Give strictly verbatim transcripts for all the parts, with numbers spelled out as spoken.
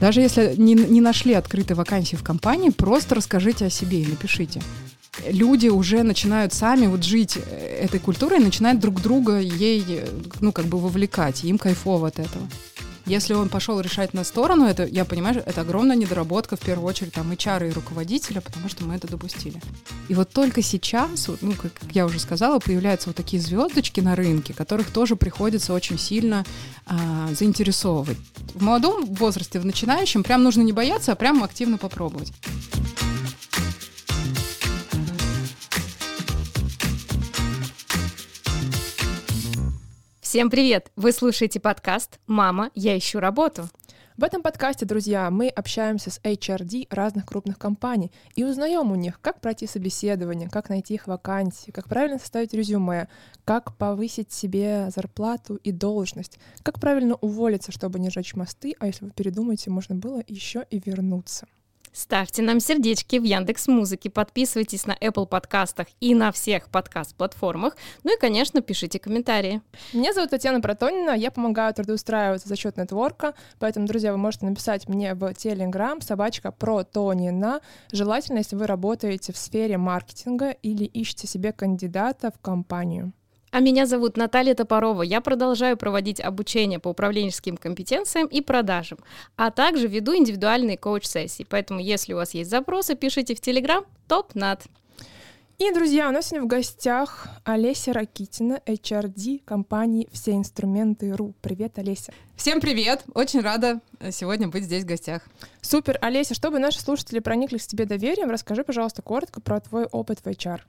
Даже если не, не нашли открытой вакансии в компании, просто расскажите о себе и напишите. Люди уже начинают сами вот жить этой культурой, начинают друг друга ей, ну, как бы вовлекать, им кайфово от этого. Если он пошел решать на сторону, это, я понимаю, это огромная недоработка, в первую очередь, там, эйч ар и руководителя, потому что мы это допустили. И вот только сейчас, ну, как я уже сказала, появляются вот такие звездочки на рынке, которых тоже приходится очень сильно а, заинтересовывать. В молодом возрасте, в начинающем, прям нужно не бояться, а прям активно попробовать. Всем привет! Вы слушаете подкаст «Мама, я ищу работу». В этом подкасте, друзья, мы общаемся с эйч ар ди разных крупных компаний и узнаем у них, как пройти собеседование, как найти их вакансии, как правильно составить резюме, как повысить себе зарплату и должность, как правильно уволиться, чтобы не жечь мосты, а если вы передумаете, можно было еще и вернуться. Ставьте нам сердечки в Яндекс.Музыке, подписывайтесь на Apple подкастах и на всех подкаст-платформах, ну и, конечно, пишите комментарии. Меня зовут Татьяна Протонина, я помогаю трудоустраиваться за счет нетворка, поэтому, друзья, вы можете написать мне в Telegram собачка Протонина, желательно, если вы работаете в сфере маркетинга или ищете себе кандидата в компанию. А меня зовут Наталья Топорова. Я продолжаю проводить обучение по управленческим компетенциям и продажам, а также веду индивидуальные коуч-сессии. Поэтому, если у вас есть запросы, пишите в Telegram топ нат. И, друзья, у нас сегодня в гостях Алеся Ракитина, эйч ар ди компании «Все инструменты.ру». Привет, Алеся. Всем привет. Очень рада сегодня быть здесь в гостях. Супер. Алеся, чтобы наши слушатели прониклись к тебе доверием, расскажи, пожалуйста, коротко про твой опыт в эйч ар.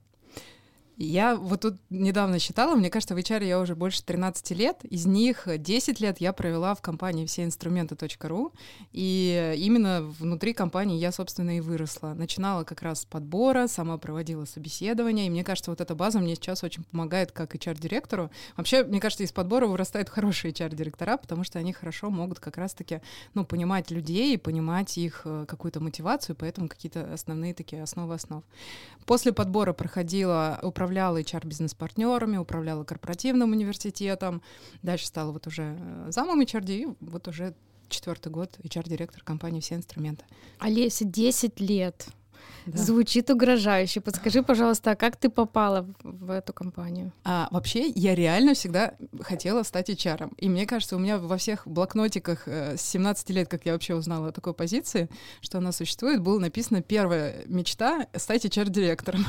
Я вот тут недавно считала, мне кажется, в эйч ар я уже больше тринадцати лет, из них десять лет я провела в компании всеинструменты.ру, и именно внутри компании я, собственно, и выросла. Начинала как раз с подбора, сама проводила собеседование, и мне кажется, вот эта база мне сейчас очень помогает как эйч ар-директору. Вообще, мне кажется, из подбора вырастают хорошие эйч ар-директора, потому что они хорошо могут как раз-таки, ну, понимать людей, понимать их какую-то мотивацию, поэтому какие-то основные такие основы основ. После подбора проходила управление Управляла эйч ар-бизнес-партнерами, управляла корпоративным университетом. Дальше стала вот уже замом эйч ар ди, и вот уже четвертый год эйч ар-директор компании «Все инструменты». Олеся, десять лет. Да. Звучит угрожающе. Подскажи, пожалуйста, а как ты попала в эту компанию? А, вообще, я реально всегда хотела стать эйч ар-ом. И мне кажется, у меня во всех блокнотиках э, с семнадцати лет, как я вообще узнала о такой позиции, что она существует, было написано: первая мечта — стать эйч ар-директором.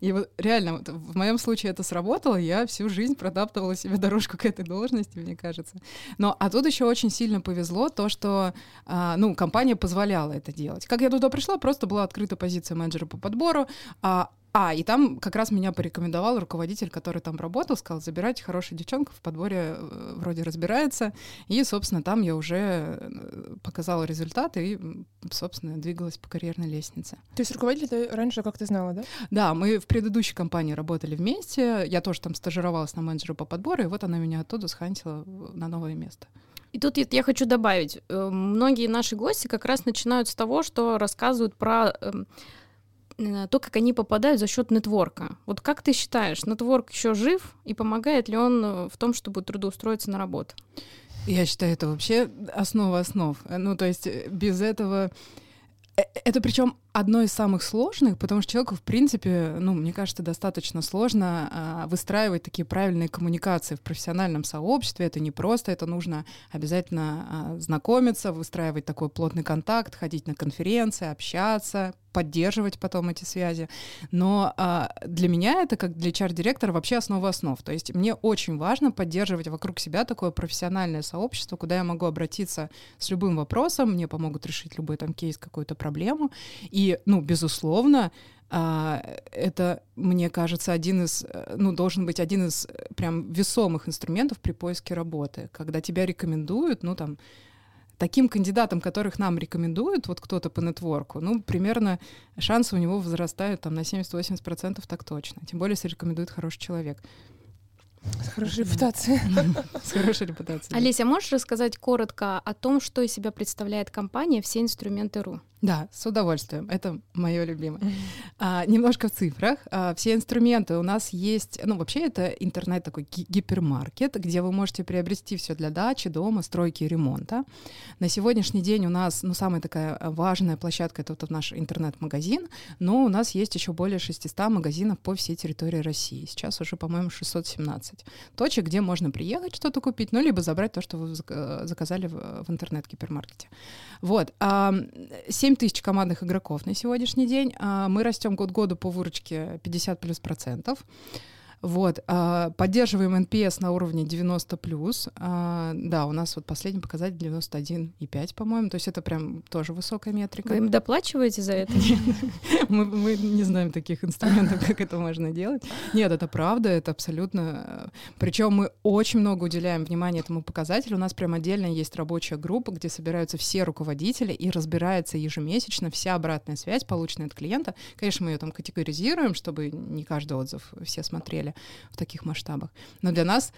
И вот реально, вот, в моем случае это сработало, я всю жизнь протаптывала себе дорожку к этой должности, мне кажется. Но, а тут еще очень сильно повезло то, что э, ну, компания позволяла это делать. Как я туда пришла, просто была открыта позиция менеджера по подбору, а, а, и там как раз меня порекомендовал руководитель, который там работал, сказал: забирайте, хорошая девчонка, в подборе вроде разбирается, и, собственно, там я уже показала результаты и, собственно, двигалась по карьерной лестнице. То есть руководитель ты раньше как-то знала, да? Да, мы в предыдущей компании работали вместе, я тоже там стажировалась на менеджера по подбору, и вот она меня оттуда схантила на новое место. И тут я хочу добавить, многие наши гости как раз начинают с того, что рассказывают про то, как они попадают за счет нетворка. Вот как ты считаешь, нетворк еще жив и помогает ли он в том, чтобы трудоустроиться на работу? Я считаю, это вообще основа основ. Ну, то есть без этого... Это причем одно из самых сложных, потому что человеку, в принципе, ну, мне кажется, достаточно сложно а, выстраивать такие правильные коммуникации в профессиональном сообществе. Это не просто, это нужно обязательно а, знакомиться, выстраивать такой плотный контакт, ходить на конференции, общаться, поддерживать потом эти связи. Но а, для меня это, как для эйч ар-директора, вообще основа основ. То есть мне очень важно поддерживать вокруг себя такое профессиональное сообщество, куда я могу обратиться с любым вопросом, мне помогут решить любой там кейс, какую-то проблему. И, ну, безусловно, это, мне кажется, один из, ну, должен быть один из прям весомых инструментов при поиске работы. Когда тебя рекомендуют, ну, там, таким кандидатам, которых нам рекомендуют, вот кто-то по нетворку, ну, примерно шансы у него возрастают там на семьдесят-восемьдесят процентов, так точно. Тем более, если рекомендует хороший человек. С хорошей репутацией. С хорошей репутацией. Олеся, можешь рассказать коротко о том, что из себя представляет компания «Все инструменты.ру»? Да, с удовольствием. Это мое любимое. А, немножко в цифрах. А, все инструменты у нас есть... Ну, вообще, это интернет такой ги- гипермаркет, где вы можете приобрести все для дачи, дома, стройки и ремонта. На сегодняшний день у нас, ну, самая такая важная площадка — это вот наш интернет-магазин, но у нас есть еще более шестисот магазинов по всей территории России. Сейчас уже, по-моему, шестьсот семнадцать точек, где можно приехать что-то купить, ну, либо забрать то, что вы заказали в, в интернет-гипермаркете. Вот. А, семь тысяч командных игроков на сегодняшний день. Мы растем год к году по выручке пятьдесят плюс процентов. Вот. Поддерживаем эн пи эс на уровне девяносто плюс. Да, у нас вот последний показатель девяносто один и пять, по-моему. То есть это прям тоже высокая метрика. Вы им доплачиваете за это? Мы не знаем таких инструментов, как это можно делать. Нет, это правда, это абсолютно... Причем мы очень много уделяем внимания этому показателю. У нас прям отдельно есть рабочая группа, где собираются все руководители и разбирается ежемесячно вся обратная связь, полученная от клиента. Конечно, мы ее там категоризируем, чтобы не каждый отзыв все смотрели в таких масштабах. Но для нас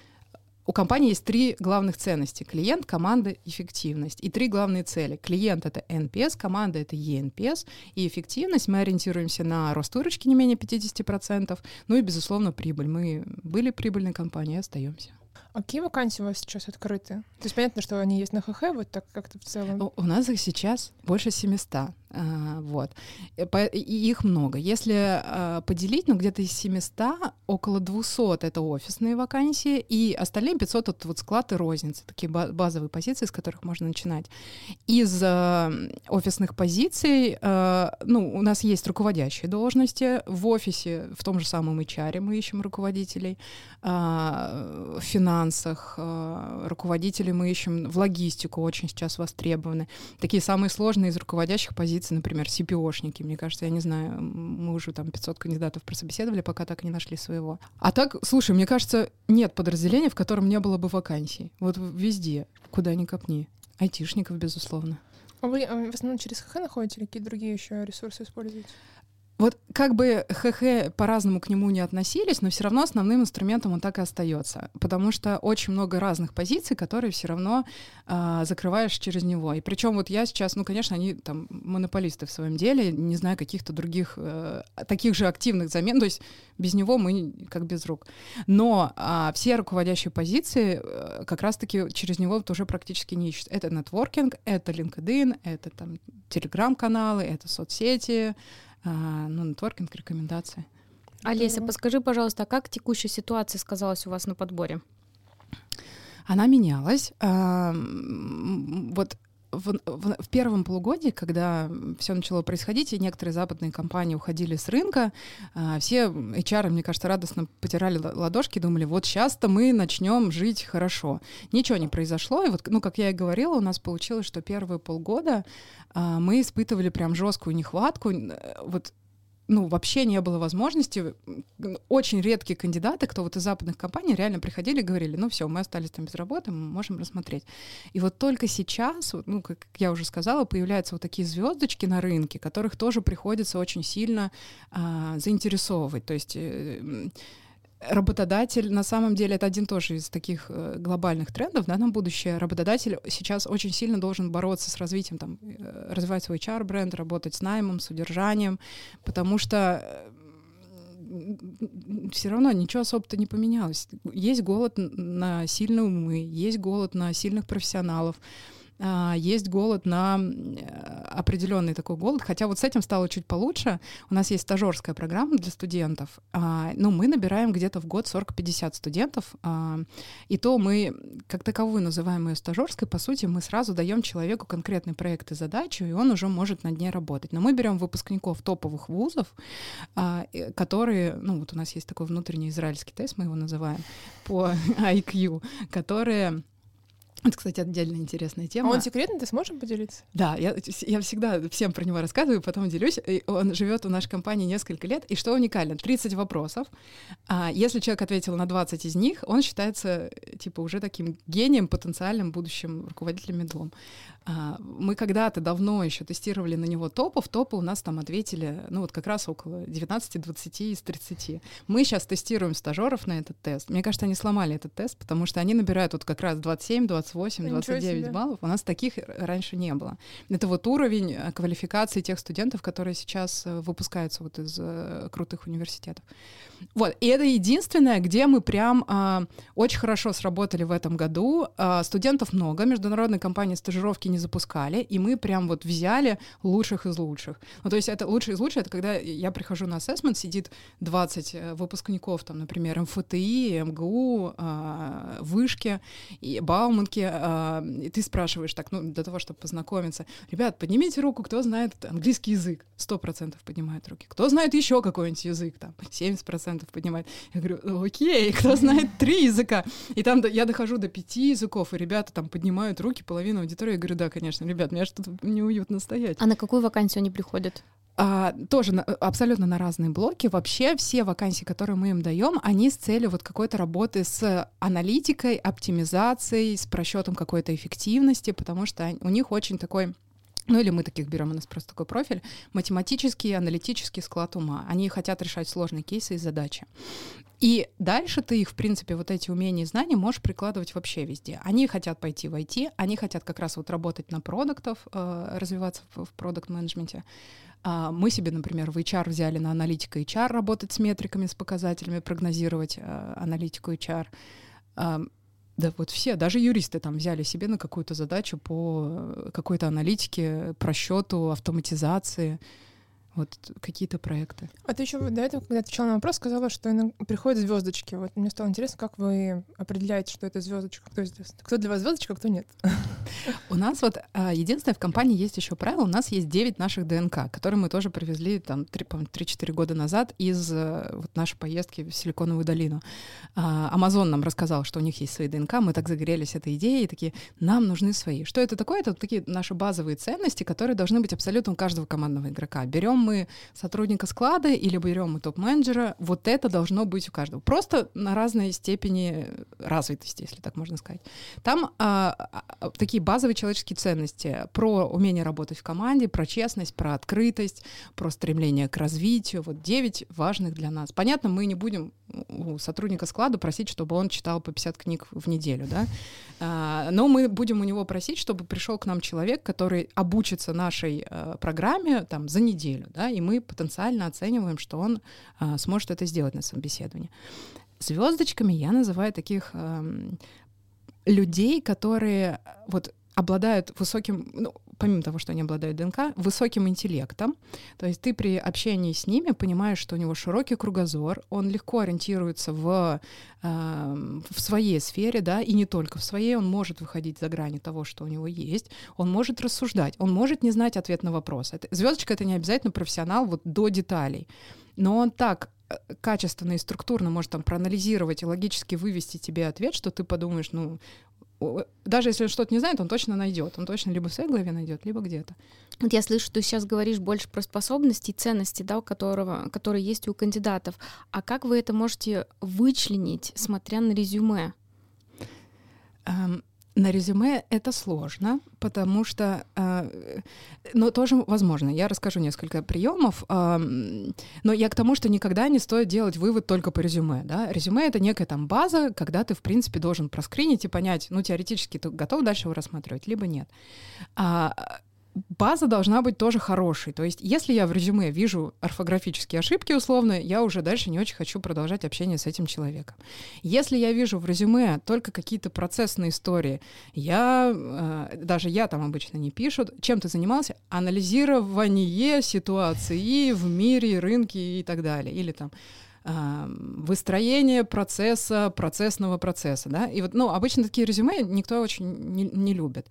у компании есть три главных ценности: клиент, команда, эффективность. И три главные цели. Клиент — это эн пи эс, команда — это и эн пи эс, и эффективность. Мы ориентируемся на рост выручки не менее пятьдесят процентов, ну и, безусловно, прибыль. Мы были прибыльной компанией и остаемся. А какие вакансии у вас сейчас открыты? То есть понятно, что они есть на ХХ, вот так как-то в целом. У нас их сейчас больше семисот. Вот. И их много. Если поделить, ну где-то из семисот около двухсот — это офисные вакансии, и остальные пятьсот — это вот склад и розница, такие базовые позиции, с которых можно начинать. Из офисных позиций, ну, у нас есть руководящие должности. В офисе, в том же самом эйч ар мы ищем руководителей, в финансах руководителей мы ищем, в логистику очень сейчас востребованы. Такие самые сложные из руководящих позиций, например, си пи о-шники, мне кажется, я не знаю, мы уже там пятьсот кандидатов прособеседовали, пока так и не нашли своего. А так, слушай, мне кажется, нет подразделения, в котором не было бы вакансий. Вот везде, куда ни копни. Айтишников, безусловно. А вы в основном через ха ха находите или какие другие еще ресурсы используете? Вот как бы ха ха по-разному к нему не относились, но все равно основным инструментом он так и остается, потому что очень много разных позиций, которые все равно э, закрываешь через него. И причем вот я сейчас, ну, конечно, они там монополисты в своем деле, не знаю каких-то других э, таких же активных замен, то есть без него мы как без рук. Но э, все руководящие позиции э, как раз-таки через него вот уже практически не ищут. Это нетворкинг, это LinkedIn, это там телеграм-каналы, это соцсети, А, ну, нетворкинг, рекомендации. Алеся, подскажи, пожалуйста, как текущая ситуация сказалась у вас на подборе? Она менялась. А, вот В, в, в первом полугодии, когда все начало происходить, и некоторые западные компании уходили с рынка, а, все эйч ар, мне кажется, радостно потирали ладошки, думали, вот сейчас-то мы начнем жить хорошо. Ничего не произошло, и вот, ну, как я и говорила, у нас получилось, что первые полгода а, мы испытывали прям жесткую нехватку, вот, ну, вообще не было возможности. Очень редкие кандидаты, кто вот из западных компаний, реально приходили и говорили, ну все, мы остались там без работы, мы можем рассмотреть. И вот только сейчас, ну, как я уже сказала, появляются вот такие звездочки на рынке, которых тоже приходится очень сильно а, заинтересовывать. То есть... Э, Работодатель, на самом деле, это один тоже из таких глобальных трендов, да, на будущее. Работодатель сейчас очень сильно должен бороться с развитием, там, развивать свой эйч ар-бренд, работать с наймом, с удержанием, потому что все равно ничего особо-то не поменялось. Есть голод на сильные умы, есть голод на сильных профессионалов, есть голод на определенный такой голод, хотя вот с этим стало чуть получше. У нас есть стажерская программа для студентов. Ну, мы набираем где-то в год сорок-пятьдесят студентов, и то мы, как таковую называем ее стажерской, по сути, мы сразу даем человеку конкретный проект и задачу, и он уже может над ней работать. Но мы берем выпускников топовых вузов, которые, ну, вот у нас есть такой внутренний израильский тест, мы его называем, по ай кью, которые... Это, кстати, отдельно интересная тема. А он секретный, ты сможешь поделиться? Да, я, я всегда всем про него рассказываю, потом делюсь. Он живет у нашей компании несколько лет, и что уникально, тридцать вопросов. Если человек ответил на двадцать из них, он считается типа уже таким гением, потенциальным будущим руководителем медлом. Мы когда-то давно еще тестировали на него топов. Топы у нас там ответили, ну вот как раз около девятнадцать-двадцать из тридцати. Мы сейчас тестируем стажеров на этот тест. Мне кажется, они сломали этот тест, потому что они набирают вот как раз двадцать семь двадцать двадцать восемь двадцать девять баллов. У нас таких раньше не было. Это вот уровень квалификации тех студентов, которые сейчас выпускаются вот из крутых университетов. Вот. И это единственное, где мы прям а, очень хорошо сработали в этом году. А, студентов много, международные компании стажировки не запускали, и мы прям вот взяли лучших из лучших. Ну, то есть это лучшие из лучших, это когда я прихожу на ассессмент, сидит двадцать выпускников, там, например, эм эф тэ и, эм гэ у, а, Вышки, и Бауманки, а, и ты спрашиваешь так, ну, для того, чтобы познакомиться, ребят, поднимите руку, кто знает английский язык, сто процентов поднимают руки, кто знает еще какой-нибудь язык, там, семьдесят процентов поднимает. Я говорю, окей, кто знает три языка? И там я дохожу до пяти языков, и ребята там поднимают руки, половина аудитории, я говорю, да, конечно, ребят, мне что-то неуютно стоять. А на какую вакансию они приходят? А, тоже на, абсолютно на разные блоки. Вообще все вакансии, которые мы им даем, они с целью вот какой-то работы с аналитикой, оптимизацией, с просчетом какой-то эффективности, потому что у них очень такой... Ну или мы таких берем, у нас просто такой профиль, математический, аналитический склад ума. Они хотят решать сложные кейсы и задачи. И дальше ты их, в принципе, вот эти умения и знания можешь прикладывать вообще везде. Они хотят пойти в ай ти, они хотят как раз вот работать на продуктах, развиваться в продакт-менеджменте. Мы себе, например, в эйч ар взяли на аналитика эйч ар, работать с метриками, с показателями, прогнозировать аналитику эйч ар. Да вот все, даже юристы там взяли себе на какую-то задачу по какой-то аналитике, просчету, автоматизации, вот какие-то проекты. А ты еще до этого, когда отвечала на вопрос, сказала, что приходят звездочки. Вот мне стало интересно, как вы определяете, что это звездочка, кто, кто для вас звездочка, а кто нет? У нас вот единственное, в компании есть еще правило, у нас есть девять наших ДНК, которые мы тоже привезли там три-четыре года назад из вот нашей поездки в Силиконовую долину. Амазон нам рассказал, что у них есть свои ДНК, мы так загорелись этой идеей, и такие, нам нужны свои. Что это такое? Это вот такие наши базовые ценности, которые должны быть абсолютно у каждого командного игрока. Берем мы сотрудника склада или берем мы топ-менеджера, вот это должно быть у каждого. Просто на разной степени развитости, если так можно сказать. Там а, а, такие базовые человеческие ценности про умение работать в команде, про честность, про открытость, про стремление к развитию. Вот девять важных для нас. Понятно, мы не будем у сотрудника склада просить, чтобы он читал по пятьдесят книг в неделю, да? А, но мы будем у него просить, чтобы пришел к нам человек, который обучится нашей а, программе там, за неделю. Да, и мы потенциально оцениваем, что он а, сможет это сделать на собеседовании. Звездочками я называю таких а, людей, которые вот, обладают высоким, ну, помимо того, что они обладают ДНК, высоким интеллектом. То есть ты при общении с ними понимаешь, что у него широкий кругозор, он легко ориентируется в, э, в своей сфере, да, и не только в своей, он может выходить за грани того, что у него есть, он может рассуждать, он может не знать ответ на вопрос. Это, звездочка — это не обязательно профессионал вот до деталей, но он так качественно и структурно может там проанализировать и логически вывести тебе ответ, что ты подумаешь, ну, даже если он что-то не знает, он точно найдет. Он точно либо в своей голове найдет, либо где-то. Вот я слышу, что ты сейчас говоришь больше про способности и ценности, да, у которого, которые есть у кандидатов. А как вы это можете вычленить, смотря на резюме? Um... На резюме это сложно, потому что, э, но тоже возможно. Я расскажу несколько приемов, э, но я к тому, что никогда не стоит делать вывод только по резюме. Да? Резюме — это некая там база, когда ты, в принципе, должен проскринить и понять, ну, теоретически ты готов дальше его рассматривать, либо нет. А, база должна быть тоже хорошей. То есть если я в резюме вижу орфографические ошибки условно, я уже дальше не очень хочу продолжать общение с этим человеком. Если я вижу в резюме только какие-то процессные истории, я, даже я там обычно не пишу, чем ты занимался? Анализирование ситуации в мире, рынке и так далее. Или там выстроение процесса, процессного процесса. Да? И вот, ну, обычно такие резюме никто очень не, не любит.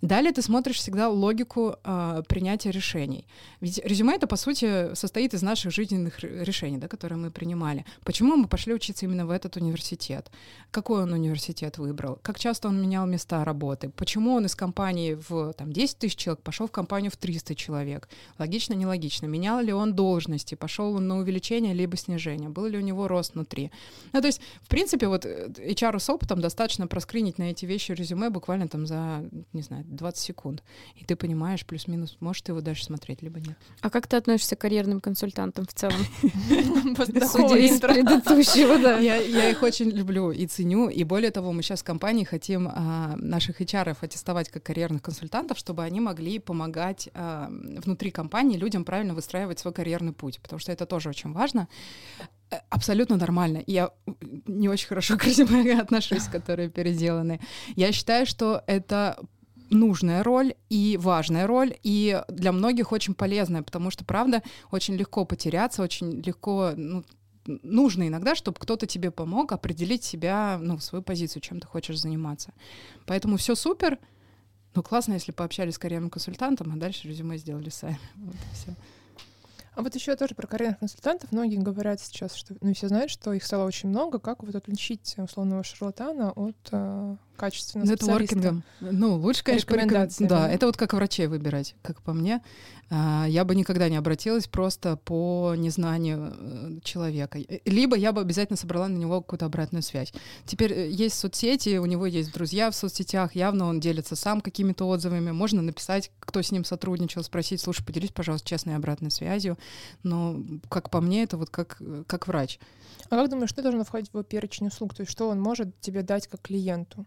Далее ты смотришь всегда логику э, принятия решений. Ведь резюме это, по сути, состоит из наших жизненных решений, да, которые мы принимали. Почему мы пошли учиться именно в этот университет? Какой он университет выбрал? Как часто он менял места работы? Почему он из компании в там, десять тысяч человек пошел в компанию в триста человек? Логично, нелогично? Менял ли он должности? Пошел он на увеличение либо снижение? образования, был ли у него рост внутри. Ну, то есть, в принципе, вот эйч ар с опытом достаточно проскринить на эти вещи резюме буквально там за, не знаю, двадцать секунд. И ты понимаешь, плюс-минус, можешь ты его дальше смотреть, либо нет. А как ты относишься к карьерным консультантам в целом? Судя из предыдущего, да. Я их очень люблю и ценю. И более того, мы сейчас в компании хотим наших эйч ар-ов аттестовать как карьерных консультантов, чтобы они могли помогать внутри компании людям правильно выстраивать свой карьерный путь, потому что это тоже очень важно. Абсолютно нормально. Я не очень хорошо к резюме отношусь, которые переделаны. Я считаю, что это нужная роль и важная роль, и для многих очень полезная, потому что, правда, очень легко потеряться, очень легко... Ну, нужно иногда, чтобы кто-то тебе помог определить себя, ну, свою позицию, чем ты хочешь заниматься. Поэтому все супер. Ну, классно, если пообщались с карьерным консультантом, а дальше резюме сделали сами. Вот и все. А вот еще тоже про карьерных консультантов. Многие говорят сейчас, что, ну, все знают, что их стало очень много. Как вот отличить условного шарлатана от э, качественного специалиста? Нетворкингом. Ну, лучше, конечно, рекомендации. Да, это вот как врачей выбирать, как по мне. А, я бы никогда не обратилась просто по незнанию человека. Либо я бы обязательно собрала на него какую-то обратную связь. Теперь есть соцсети, у него есть друзья в соцсетях, явно он делится сам какими-то отзывами. Можно написать, кто с ним сотрудничал, спросить: слушай, поделись, пожалуйста, честной обратной связью. Но, как по мне, это вот как, как врач. А как думаешь, что должно входить в его перечень услуг? То есть что он может тебе дать как клиенту?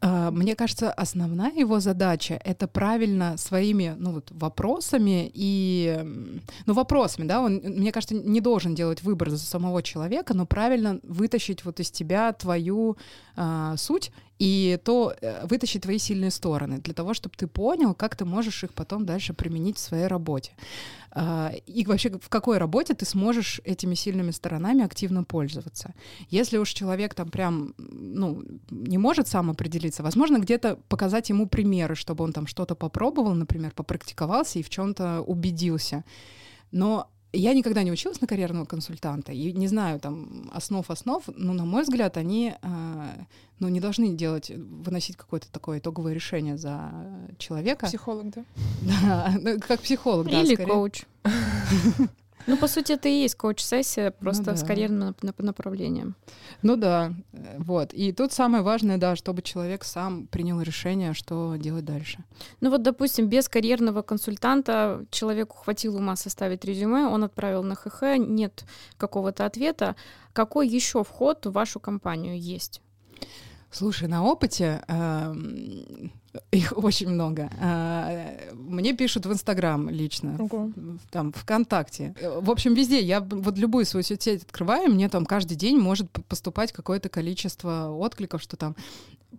Мне кажется, основная его задача — это правильно своими, ну, вот, вопросами и... Ну, вопросами, да, он, мне кажется, не должен делать выбор за самого человека, но правильно вытащить вот из тебя твою а, суть и то вытащить твои сильные стороны для того, чтобы ты понял, как ты можешь их потом дальше применить в своей работе. И вообще, в какой работе ты сможешь этими сильными сторонами активно пользоваться. Если уж человек там прям, ну, не может сам определиться, возможно, где-то показать ему примеры, чтобы он там что-то попробовал, например, попрактиковался и в чем-то убедился. Но я никогда не училась на карьерного консультанта и не знаю там основ-основ, но, на мой взгляд, они ну, не должны делать, выносить какое-то такое итоговое решение за человека. Психолог, да? Да, как психолог, да. Или коуч. Ну, по сути, это и есть коуч-сессия, просто ну, да. с карьерным направлением. Ну да, вот. И тут самое важное, да, чтобы человек сам принял решение, что делать дальше. Ну вот, допустим, без карьерного консультанта человеку хватило ума составить резюме, он отправил на ХХ, нет какого-то ответа. Какой еще вход в вашу компанию есть? Слушай, на опыте э, их очень много. Э, мне пишут в Instagram лично, okay. в, там, ВКонтакте. В общем, везде. Я вот любую свою соцсеть открываю, мне там каждый день может поступать какое-то количество откликов, что там...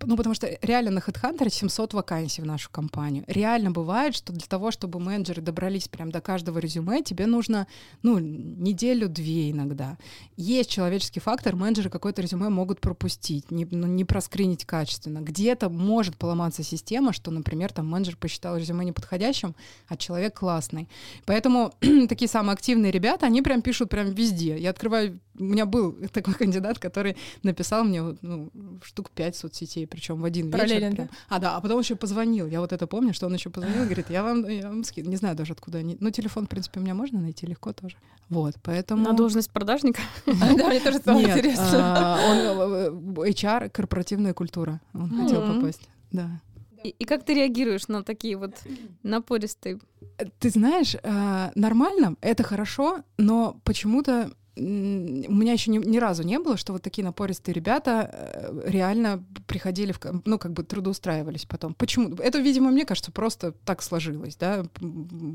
Ну, потому что реально на HeadHunter семьсот вакансий в нашу компанию. Реально бывает, что для того, чтобы менеджеры добрались прям до каждого резюме, тебе нужно, ну, неделю-две иногда. Есть человеческий фактор, менеджеры какое-то резюме могут пропустить, не, ну, не проскринить качественно. Где-то может поломаться система, что, например, там менеджер посчитал резюме неподходящим, а человек классный. Поэтому такие самые активные ребята, они прям пишут прям везде. Я открываю... У меня был такой кандидат, который написал мне, ну, штук пять соцсетей, причем в один Параллельно, вечер. Да? А, да, а потом еще позвонил. Я вот это помню, что он еще позвонил, говорит, я вам, я вам скину. Не знаю даже, откуда они. Ну, телефон, в принципе, у меня можно найти легко тоже. Вот, поэтому... На должность продажника? Да, мне тоже стало интересно. эйч ар, корпоративная культура. Он хотел попасть, да. И как ты реагируешь на такие вот напористые? Ты знаешь, нормально, это хорошо, но почему-то у меня еще ни, ни разу не было, что вот такие напористые ребята реально приходили, в, ну, как бы трудоустраивались потом. Почему? Это, видимо, мне кажется, просто так сложилось, да.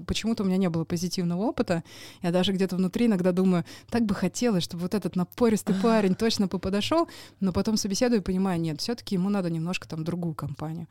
Почему-то у меня не было позитивного опыта. Я даже где-то внутри иногда думаю, так бы хотелось, чтобы вот этот напористый парень точно подошел, но потом собеседую и понимаю, нет, все-таки ему надо немножко там другую компанию.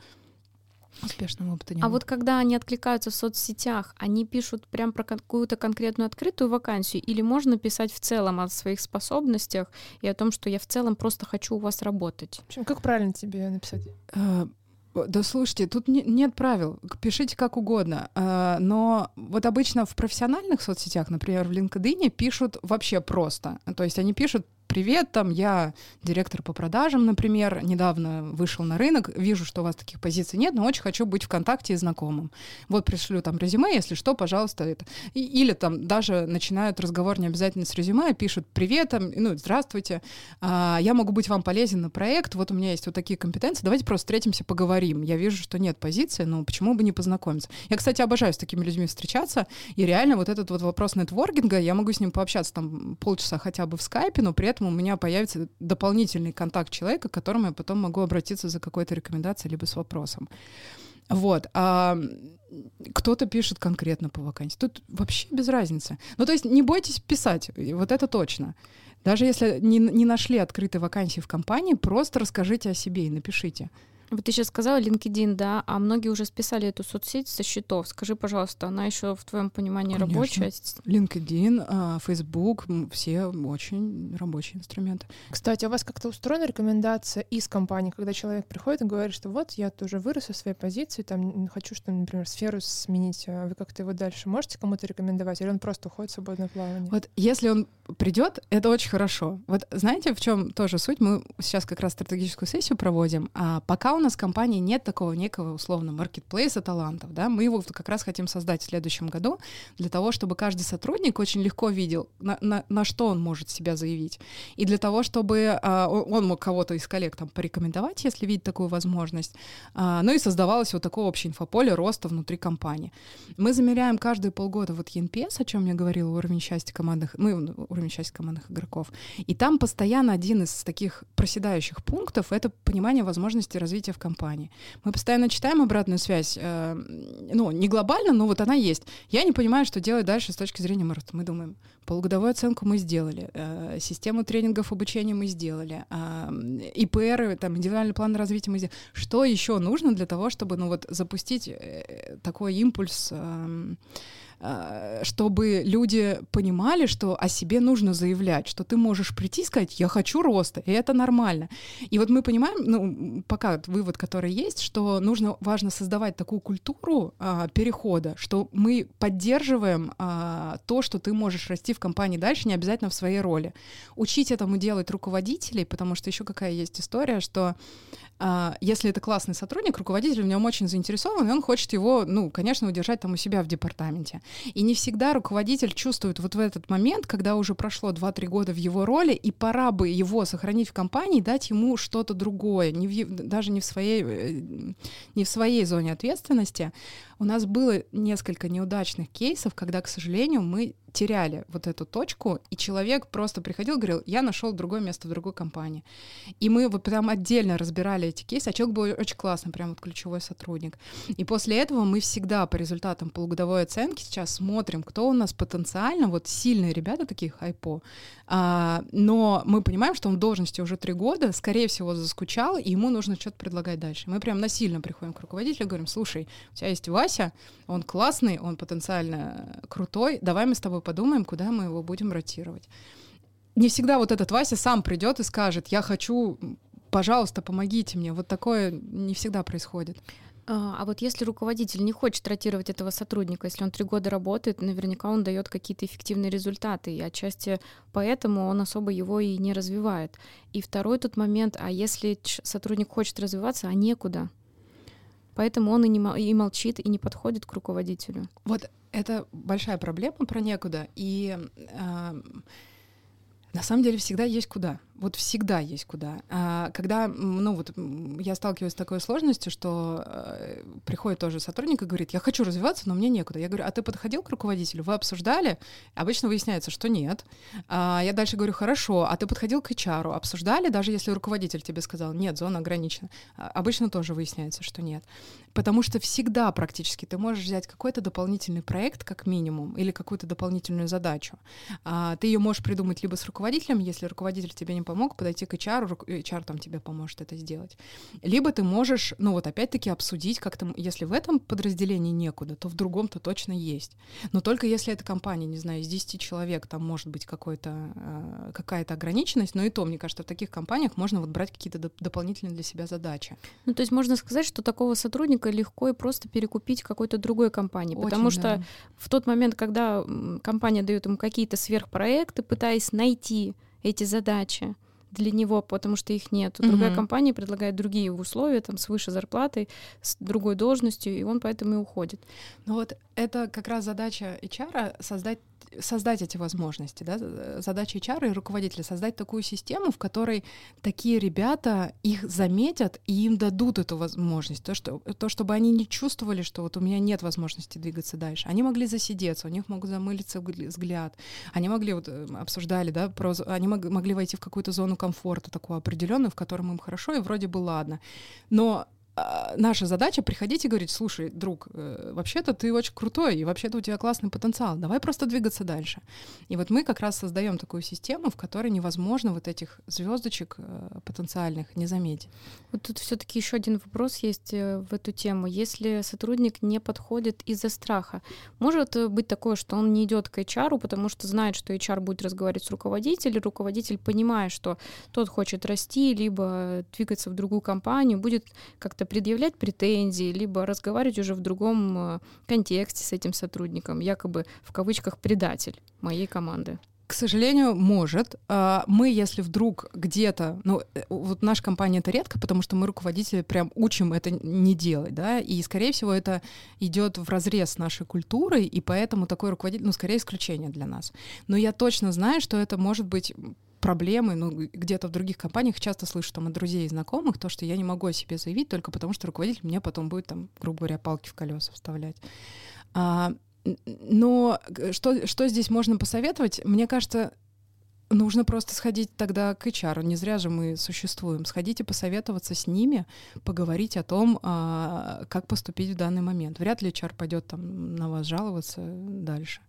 Успешного опыта не было. А вот когда они откликаются в соцсетях, они пишут прям про какую-то конкретную открытую вакансию, или можно писать в целом о своих способностях и о том, что я в целом просто хочу у вас работать? В общем, как правильно тебе написать? А, да слушайте, тут не, нет правил. Пишите как угодно. А, но вот обычно в профессиональных соцсетях, например, в LinkedIn, пишут вообще просто. То есть они пишут привет, там я директор по продажам, например, недавно вышел на рынок, вижу, что у вас таких позиций нет, но очень хочу быть ВКонтакте и знакомым. Вот пришлю там резюме, если что, пожалуйста, это. И, или там даже начинают разговор не обязательно с резюме, пишут привет, там, ну, здравствуйте, а, я могу быть вам полезен на проект, вот у меня есть вот такие компетенции, давайте просто встретимся, поговорим. Я вижу, что нет позиции, но почему бы не познакомиться? Я, кстати, обожаю с такими людьми встречаться, и реально вот этот вот вопрос нетворкинга, я могу с ним пообщаться там полчаса хотя бы в скайпе, но при этом у меня появится дополнительный контакт человека, к которому я потом могу обратиться за какой-то рекомендацией либо с вопросом. Вот. А кто-то пишет конкретно по вакансии. Тут вообще без разницы. Ну, то есть не бойтесь писать, вот это точно. Даже если не, не нашли открытой вакансии в компании, просто расскажите о себе и напишите. Вот ты сейчас сказала LinkedIn, да, а многие уже списали эту соцсеть со счетов. Скажи, пожалуйста, она еще в твоем понимании Конечно. Рабочая? LinkedIn, Facebook, все очень рабочие инструменты. Кстати, у вас как-то устроена рекомендация из компании, когда человек приходит и говорит, что вот я тоже вырос со своей позиции, там хочу, что, например, сферу сменить, вы как-то его дальше можете кому-то рекомендовать, или он просто уходит в свободное плавание? Вот если он придет, это очень хорошо. Вот знаете, в чем тоже суть? Мы сейчас как раз стратегическую сессию проводим, а пока у нас в компании нет такого некого, условно, маркетплейса талантов, да, мы его как раз хотим создать в следующем году для того, чтобы каждый сотрудник очень легко видел, на, на, на что он может себя заявить, и для того, чтобы а, он мог кого-то из коллег там порекомендовать, если видит такую возможность, а, ну и создавалось вот такое общее инфополе роста внутри компании. Мы замеряем каждые полгода вот и эн пи эс, о чем я говорила, уровень счастья командных, мы, уровень счастья командных игроков, и там постоянно один из таких проседающих пунктов — это понимание возможности развития в компании. Мы постоянно читаем обратную связь, э, ну, не глобально, но вот она есть. Я не понимаю, что делать дальше с точки зрения роста. Мы думаем, полугодовую оценку мы сделали, э, систему тренингов обучения мы сделали, э, и пэ эр, там, индивидуальный план развития мы сделали. Что еще нужно для того, чтобы, ну, вот, запустить э, такой импульс, э, э, чтобы люди понимали, что о себе нужно заявлять, что ты можешь прийти и сказать, я хочу роста, и это нормально. И вот мы понимаем, ну, пока вывод, который есть, что нужно, важно создавать такую культуру а, перехода, что мы поддерживаем а, то, что ты можешь расти в компании дальше, не обязательно в своей роли. Учить этому делать руководителей, потому что еще какая есть история, что а, если это классный сотрудник, руководитель в нем очень заинтересован, и он хочет его, ну, конечно, удержать там у себя в департаменте. И не всегда руководитель чувствует вот в этот момент, когда уже прошло два-три года в его роли, и пора бы его сохранить в компании, дать ему что-то другое, не в, даже не Не в своей, не в своей зоне ответственности. У нас было несколько неудачных кейсов, когда, к сожалению, мы теряли вот эту точку, и человек просто приходил и говорил, я нашел другое место в другой компании. И мы вот прям отдельно разбирали эти кейсы, а человек был очень классный, прям вот ключевой сотрудник. И после этого мы всегда по результатам полугодовой оценки сейчас смотрим, кто у нас потенциально, вот сильные ребята такие, хайпо, а, но мы понимаем, что он в должности уже три года, скорее всего, заскучал, и ему нужно что-то предлагать дальше. Мы прям насильно приходим к руководителю и говорим, слушай, у тебя есть Вася, он классный, он потенциально крутой, давай мы с тобой подумаем, куда мы его будем ротировать. Не всегда вот этот Вася сам придет и скажет, я хочу, пожалуйста, помогите мне. Вот такое не всегда происходит. А вот если руководитель не хочет ротировать этого сотрудника, если он три года работает, наверняка он дает какие-то эффективные результаты, и отчасти поэтому он особо его и не развивает. И второй тот момент, а если сотрудник хочет развиваться, а некуда? Поэтому он и, не, и молчит, и не подходит к руководителю. Вот это большая проблема про некуда. И э, на самом деле всегда есть куда. Вот всегда есть куда. А, когда, ну вот, я сталкиваюсь с такой сложностью, что э, приходит тоже сотрудник и говорит, я хочу развиваться, но мне некуда. Я говорю, а ты подходил к руководителю? Вы обсуждали? Обычно выясняется, что нет. А, я дальше говорю, хорошо, а ты подходил к эйч ар? Обсуждали? Даже если руководитель тебе сказал, нет, зона ограничена. А, обычно тоже выясняется, что нет. Потому что всегда практически ты можешь взять какой-то дополнительный проект, как минимум, или какую-то дополнительную задачу. А, ты ее можешь придумать либо с руководителем, если руководитель тебе не помог, подойти к эйч ар, эйч ар там тебе поможет это сделать. Либо ты можешь, ну вот опять-таки обсудить как-то, если в этом подразделении некуда, то в другом-то точно есть. Но только если эта компания, не знаю, из десяти человек, там может быть какой-то, какая-то ограниченность, но и то, мне кажется, в таких компаниях можно вот брать какие-то доп- дополнительные для себя задачи. Ну то есть можно сказать, что такого сотрудника легко и просто перекупить какой-то другой компании, Очень, потому да. что в тот момент, когда компания дает ему какие-то сверхпроекты, пытаясь найти эти задачи для него, потому что их нет. Mm-hmm. Другая компания предлагает другие условия, там, с выше зарплатой, с другой должностью, и он поэтому и уходит. Ну вот это как раз задача эйч ар — создать, создать эти возможности, да? Задача эйч ар и руководителя — создать такую систему, в которой такие ребята их заметят и им дадут эту возможность. То, что, то чтобы они не чувствовали, что вот у меня нет возможности двигаться дальше. Они могли засидеться, у них мог замылиться взгляд. Они могли, вот обсуждали, да, про, они могли войти в какую-то зону комфорта такую определенную, в котором им хорошо, и вроде бы ладно. Но а, наша задача — приходить и говорить: слушай, друг, э, вообще-то ты очень крутой, и вообще-то у тебя классный потенциал, давай просто двигаться дальше. И вот мы как раз создаем такую систему, в которой невозможно вот этих звездочек э, потенциальных не заметить. Вот тут все-таки еще один вопрос есть в эту тему. Если сотрудник не подходит из-за страха, может быть такое, что он не идет к эйч ар, потому что знает, что эйч ар будет разговаривать с руководителем, руководитель, понимая, что тот хочет расти, либо двигаться в другую компанию, будет как-то предъявлять претензии, либо разговаривать уже в другом контексте с этим сотрудником, якобы, в кавычках, предатель моей команды. К сожалению, может. Мы, если вдруг где-то... Ну, вот наша компания — это редко, потому что мы руководители прям учим это не делать, да, и, скорее всего, это идет вразрез с нашей культурой, и поэтому такой руководитель, ну, скорее, исключение для нас. Но я точно знаю, что это может быть... проблемы, ну, где-то в других компаниях часто слышу там от друзей и знакомых то, что я не могу о себе заявить только потому, что руководитель мне потом будет там, грубо говоря, палки в колеса вставлять. А, но что, что здесь можно посоветовать? Мне кажется, нужно просто сходить тогда к эйч ар, не зря же мы существуем. Сходите посоветоваться с ними, поговорить о том, а, как поступить в данный момент. Вряд ли эйч ар пойдет там на вас жаловаться дальше.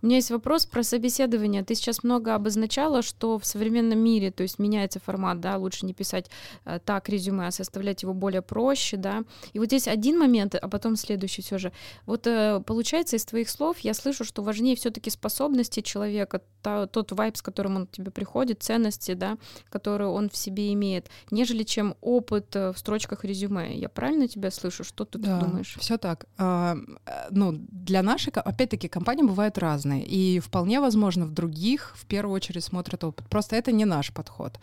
У меня есть вопрос про собеседование. Ты сейчас много обозначала, что в современном мире, то есть меняется формат, да, лучше не писать э, так резюме, а составлять его более проще, да. И вот здесь один момент, а потом следующий все же. Вот э, получается, из твоих слов я слышу, что важнее все-таки способности человека, та, тот вайб, с которым он к тебе приходит, ценности, да, которые он в себе имеет, нежели чем опыт в строчках резюме. Я правильно тебя слышу? Что ты, да, ты думаешь? Все так. А, ну, для нашей, опять-таки, компании бывает разные, и вполне возможно в других в первую очередь смотрят опыт. Просто это не наш подход.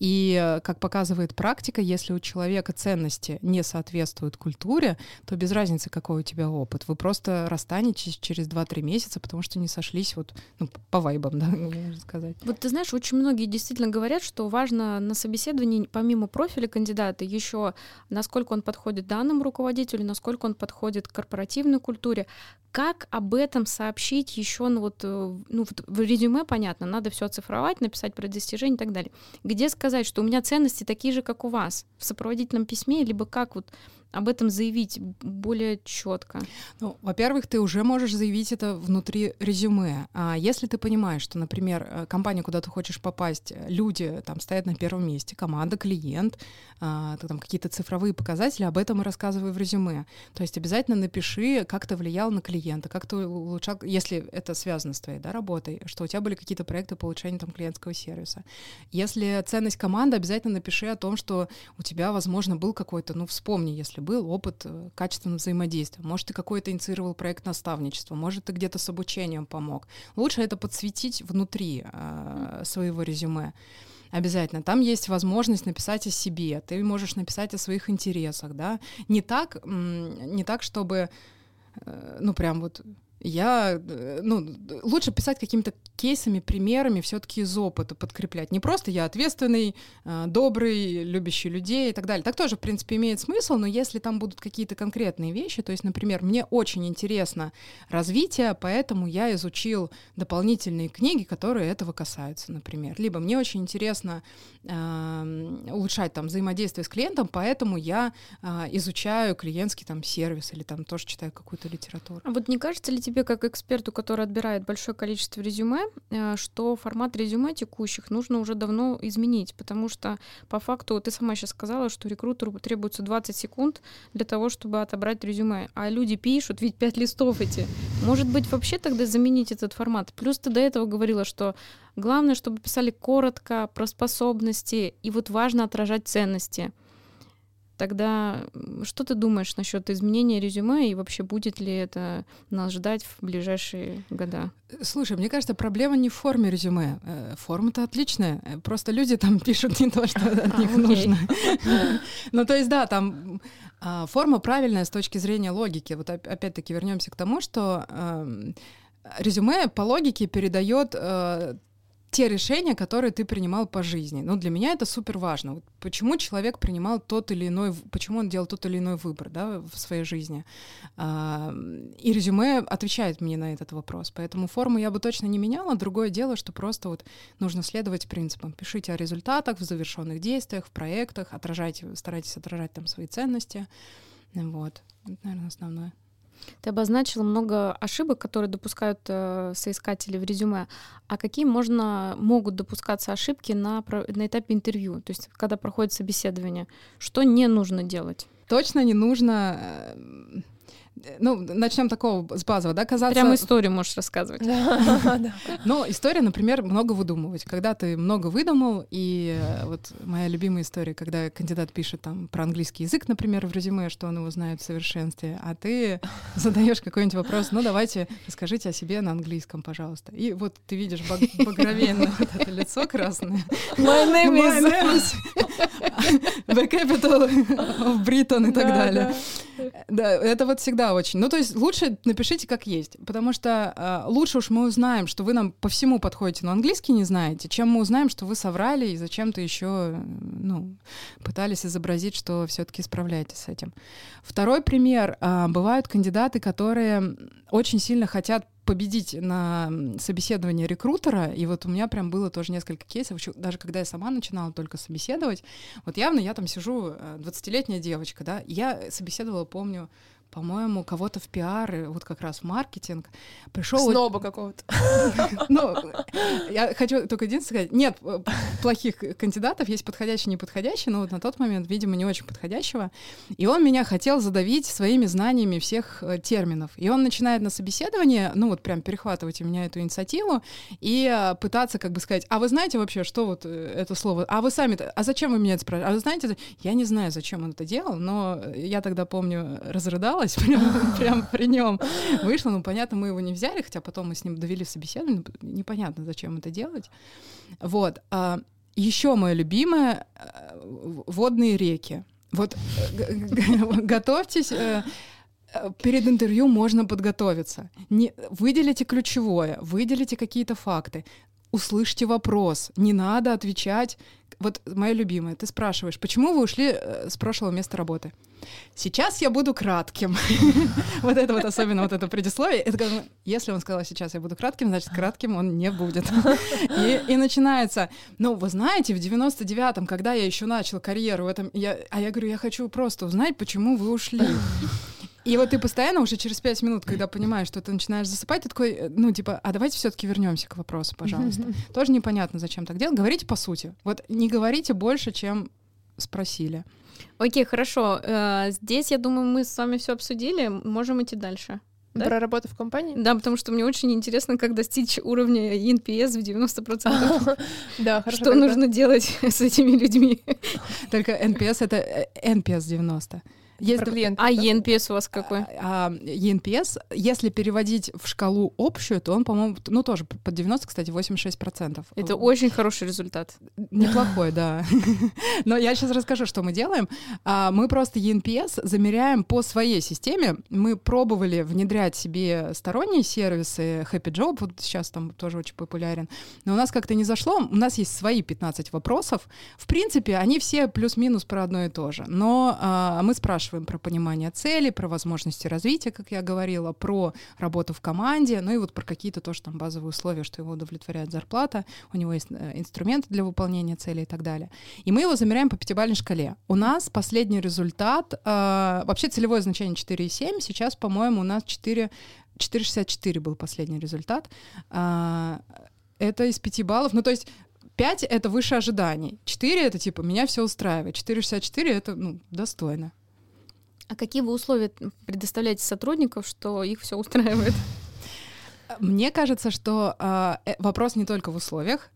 И, как показывает практика, если у человека ценности не соответствуют культуре, то без разницы, какой у тебя опыт. Вы просто расстанетесь через два-три месяца, потому что не сошлись вот, ну, по вайбам, да, можно сказать. Вот ты знаешь, очень многие действительно говорят, что важно на собеседовании помимо профиля кандидата еще насколько он подходит данному руководителю, насколько он подходит к корпоративной культуре. Как об этом сообщить еще, ну вот, ну, в резюме, понятно, надо все оцифровать, написать про достижения и так далее. Где сказать, что у меня ценности такие же, как у вас, в сопроводительном письме, либо как вот об этом заявить более четко? Ну, во-первых, ты уже можешь заявить это внутри резюме. А если ты понимаешь, что, например, компания, куда ты хочешь попасть, люди там стоят на первом месте, команда, клиент, а, там какие-то цифровые показатели, об этом и рассказывай в резюме. То есть обязательно напиши, как ты влиял на клиента, как ты улучшал, если это связано с твоей, да, работой, что у тебя были какие-то проекты по улучшению там клиентского сервиса. Если ценность команды, обязательно напиши о том, что у тебя, возможно, был какой-то, ну, вспомни, если был опыт качественного взаимодействия. Может, ты какой-то инициировал проект наставничества, может, ты где-то с обучением помог. Лучше это подсветить внутри э, своего резюме. Обязательно. Там есть возможность написать о себе, ты можешь написать о своих интересах, да. Не так, не так, чтобы, э, ну, прям вот... Я, ну, лучше писать какими-то кейсами, примерами, все-таки из опыта подкреплять. Не просто я ответственный, добрый, любящий людей и так далее. Так тоже, в принципе, имеет смысл, но если там будут какие-то конкретные вещи, то есть, например, мне очень интересно развитие, поэтому я изучил дополнительные книги, которые этого касаются, например. Либо мне очень интересно э, улучшать там взаимодействие с клиентом, поэтому я э, изучаю клиентский там сервис или там тоже читаю какую-то литературу. А вот не кажется ли тебе, тебе как эксперту, который отбирает большое количество резюме, что формат резюме текущих нужно уже давно изменить, потому что по факту ты сама сейчас сказала, что рекрутеру требуется двадцать секунд для того, чтобы отобрать резюме, а люди пишут, ведь пять листов эти. Может быть, вообще тогда заменить этот формат? Плюс ты до этого говорила, что главное, чтобы писали коротко, про способности, и вот важно отражать ценности. Тогда что ты думаешь насчет изменения резюме и вообще будет ли это нас ждать в ближайшие года? Слушай, мне кажется, проблема не в форме резюме. Форма-то отличная. Просто люди там пишут не то, что от них нужно. Ну, то есть, да, там форма правильная с точки зрения логики. Вот опять-таки вернемся к тому, что резюме по логике передает те решения, которые ты принимал по жизни. Ну, для меня это супер важно. Вот почему человек принимал тот или иной, почему он делал тот или иной выбор, да, в своей жизни. А, и резюме отвечает мне на этот вопрос. Поэтому форму я бы точно не меняла. Другое дело, что просто вот нужно следовать принципам. Пишите о результатах, в завершенных действиях, в проектах, отражайте, старайтесь отражать там свои ценности. Вот. Это, наверное, основное. Ты обозначила много ошибок, которые допускают э, соискатели в резюме. А какие можно, могут допускаться ошибки на, на этапе интервью, то есть когда проходит собеседование? Что не нужно делать? Точно не нужно... Ну, начнем такого с базового, да, казаться... Прям историю можешь рассказывать. Ну, история, например, много выдумывать. Когда ты много выдумал, и вот моя любимая история, когда кандидат пишет там про английский язык, например, в резюме, что он его знает в совершенстве, а ты задаешь какой-нибудь вопрос, ну, давайте расскажите о себе на английском, пожалуйста. И вот ты видишь багровенное вот это лицо красное. My name is... The capital of Britain и так далее. Да, это вот всегда очень. Ну, то есть лучше напишите, как есть, потому что э, лучше уж мы узнаем, что вы нам по всему подходите, но английский не знаете, чем мы узнаем, что вы соврали и зачем-то еще, ну, пытались изобразить, что все-таки справляетесь с этим. Второй пример. Э, бывают кандидаты, которые очень сильно хотят победить на собеседовании рекрутера, и вот у меня прям было тоже несколько кейсов, даже когда я сама начинала только собеседовать, вот явно я там сижу, двадцатилетняя девочка, да, я собеседовала, помню, по-моему, кого-то в пиар, вот как раз в маркетинг. Пришел сноба вот... какого-то. Ну, я хочу только единственное сказать, нет плохих кандидатов, есть подходящий, неподходящий, но вот на тот момент, видимо, не очень подходящего. И он меня хотел задавить своими знаниями всех терминов. И он начинает на собеседовании, ну вот прям перехватывать у меня эту инициативу и пытаться как бы сказать, а вы знаете вообще, что вот это слово? А вы сами-то? А зачем вы меня это спрашиваете? А вы знаете? Я не знаю, зачем он это делал, но я тогда, помню, разрыдалась, Прям, прям при нем вышло. Ну, понятно, мы его не взяли, хотя потом мы с ним довели собеседование. Непонятно, зачем это делать. Вот. А еще мое любимое — водные реки. Вот готовьтесь... Перед интервью можно подготовиться. Не, выделите ключевое, выделите какие-то факты, услышьте вопрос, не надо отвечать. Вот моя любимая, ты спрашиваешь, почему вы ушли с прошлого места работы? Сейчас я буду кратким. Вот это вот, особенно вот это предисловие. Если он сказал, сейчас я буду кратким, значит, кратким он не будет. И начинается, ну, вы знаете, в девяносто девятом, когда я еще начал карьеру, а я говорю, я хочу просто узнать, почему вы ушли. И вот ты постоянно уже через пять минут, когда понимаешь, что ты начинаешь засыпать, ты такой, ну, типа, а давайте все-таки вернемся к вопросу, пожалуйста. Mm-hmm. Тоже непонятно, зачем так делать. Говорите по сути. Вот не говорите больше, чем спросили. Окей, хорошо. Здесь, я думаю, мы с вами все обсудили. Можем идти дальше. Да? Про работу в компании? Да, потому что мне очень интересно, как достичь уровня и эн пи эс в девяносто процентов. Да, хорошо. Что нужно делать с этими людьми? Только эн пи эс — это эн пи эс девяносто. Если, а и эн пи эс у вас какой? А, и эн пи эс, если переводить в шкалу общую, то он, по-моему, ну тоже под девяносто, кстати, восемьдесят шесть процентов. Это очень хороший результат. Неплохой, да. Но я сейчас расскажу, что мы делаем. Мы просто и эн пи эс замеряем по своей системе. Мы пробовали внедрять себе сторонние сервисы, HappyJob, вот сейчас там тоже очень популярен, но у нас как-то не зашло. У нас есть свои пятнадцать вопросов. В принципе, они все плюс-минус про одно и то же. Но мы спрашиваем про понимание целей, про возможности развития, как я говорила, про работу в команде, ну и вот про какие-то тоже там базовые условия, что его удовлетворяет зарплата, у него есть инструменты для выполнения целей и так далее. И мы его замеряем по пятибалльной шкале. У нас последний результат, э, вообще целевое значение четыре и семь, сейчас, по-моему, у нас четыре, четыре шестьдесят четыре был последний результат. Э, это из пяти баллов, ну то есть пять — это выше ожиданий, четыре — это типа меня все устраивает, четыре шестьдесят четыре — это, ну, достойно. А какие вы условия предоставляете сотрудникам, что их все устраивает? Мне кажется, что э, вопрос не только в условиях.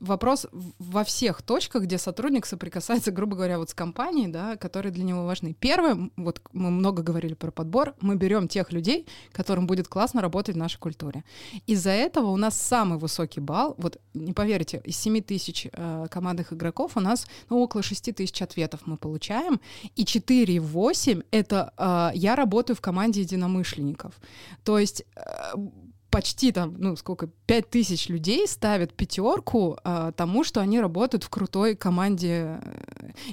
вопрос во всех точках, где сотрудник соприкасается, грубо говоря, вот с компанией, да, которые для него важны. Первое, вот мы много говорили про подбор, мы берем тех людей, которым будет классно работать в нашей культуре. Из-за этого у нас самый высокий балл, вот не поверите, из семи тысяч э, командных игроков у нас ну, около шести тысяч ответов мы получаем, и четыре и восемь — это э, я работаю в команде единомышленников. То есть... Э, почти там, ну сколько, пять тысяч людей ставят пятерку а, тому, что они работают в крутой команде.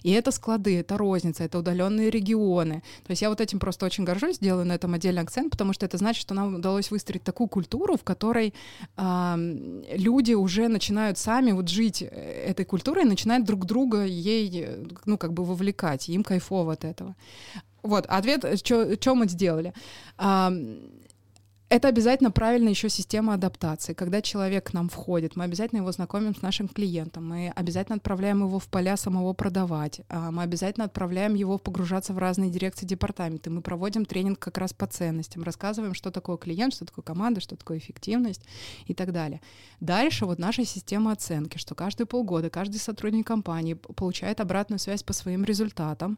И это склады, это розница, это удаленные регионы. То есть я вот этим просто очень горжусь, делаю на этом отдельный акцент, потому что это значит, что нам удалось выстроить такую культуру, в которой а, люди уже начинают сами вот жить этой культурой, начинают друг друга ей, ну как бы вовлекать, им кайфово от этого. Вот, ответ, что мы сделали. А, Это обязательно правильно еще система адаптации. Когда человек к нам входит, мы обязательно его знакомим с нашим клиентом, мы обязательно отправляем его в поля самого продавать, мы обязательно отправляем его погружаться в разные дирекции, департаменты, мы проводим тренинг как раз по ценностям, рассказываем, что такое клиент, что такое команда, что такое эффективность и так далее. Дальше вот наша система оценки, что каждые полгода каждый сотрудник компании получает обратную связь по своим результатам,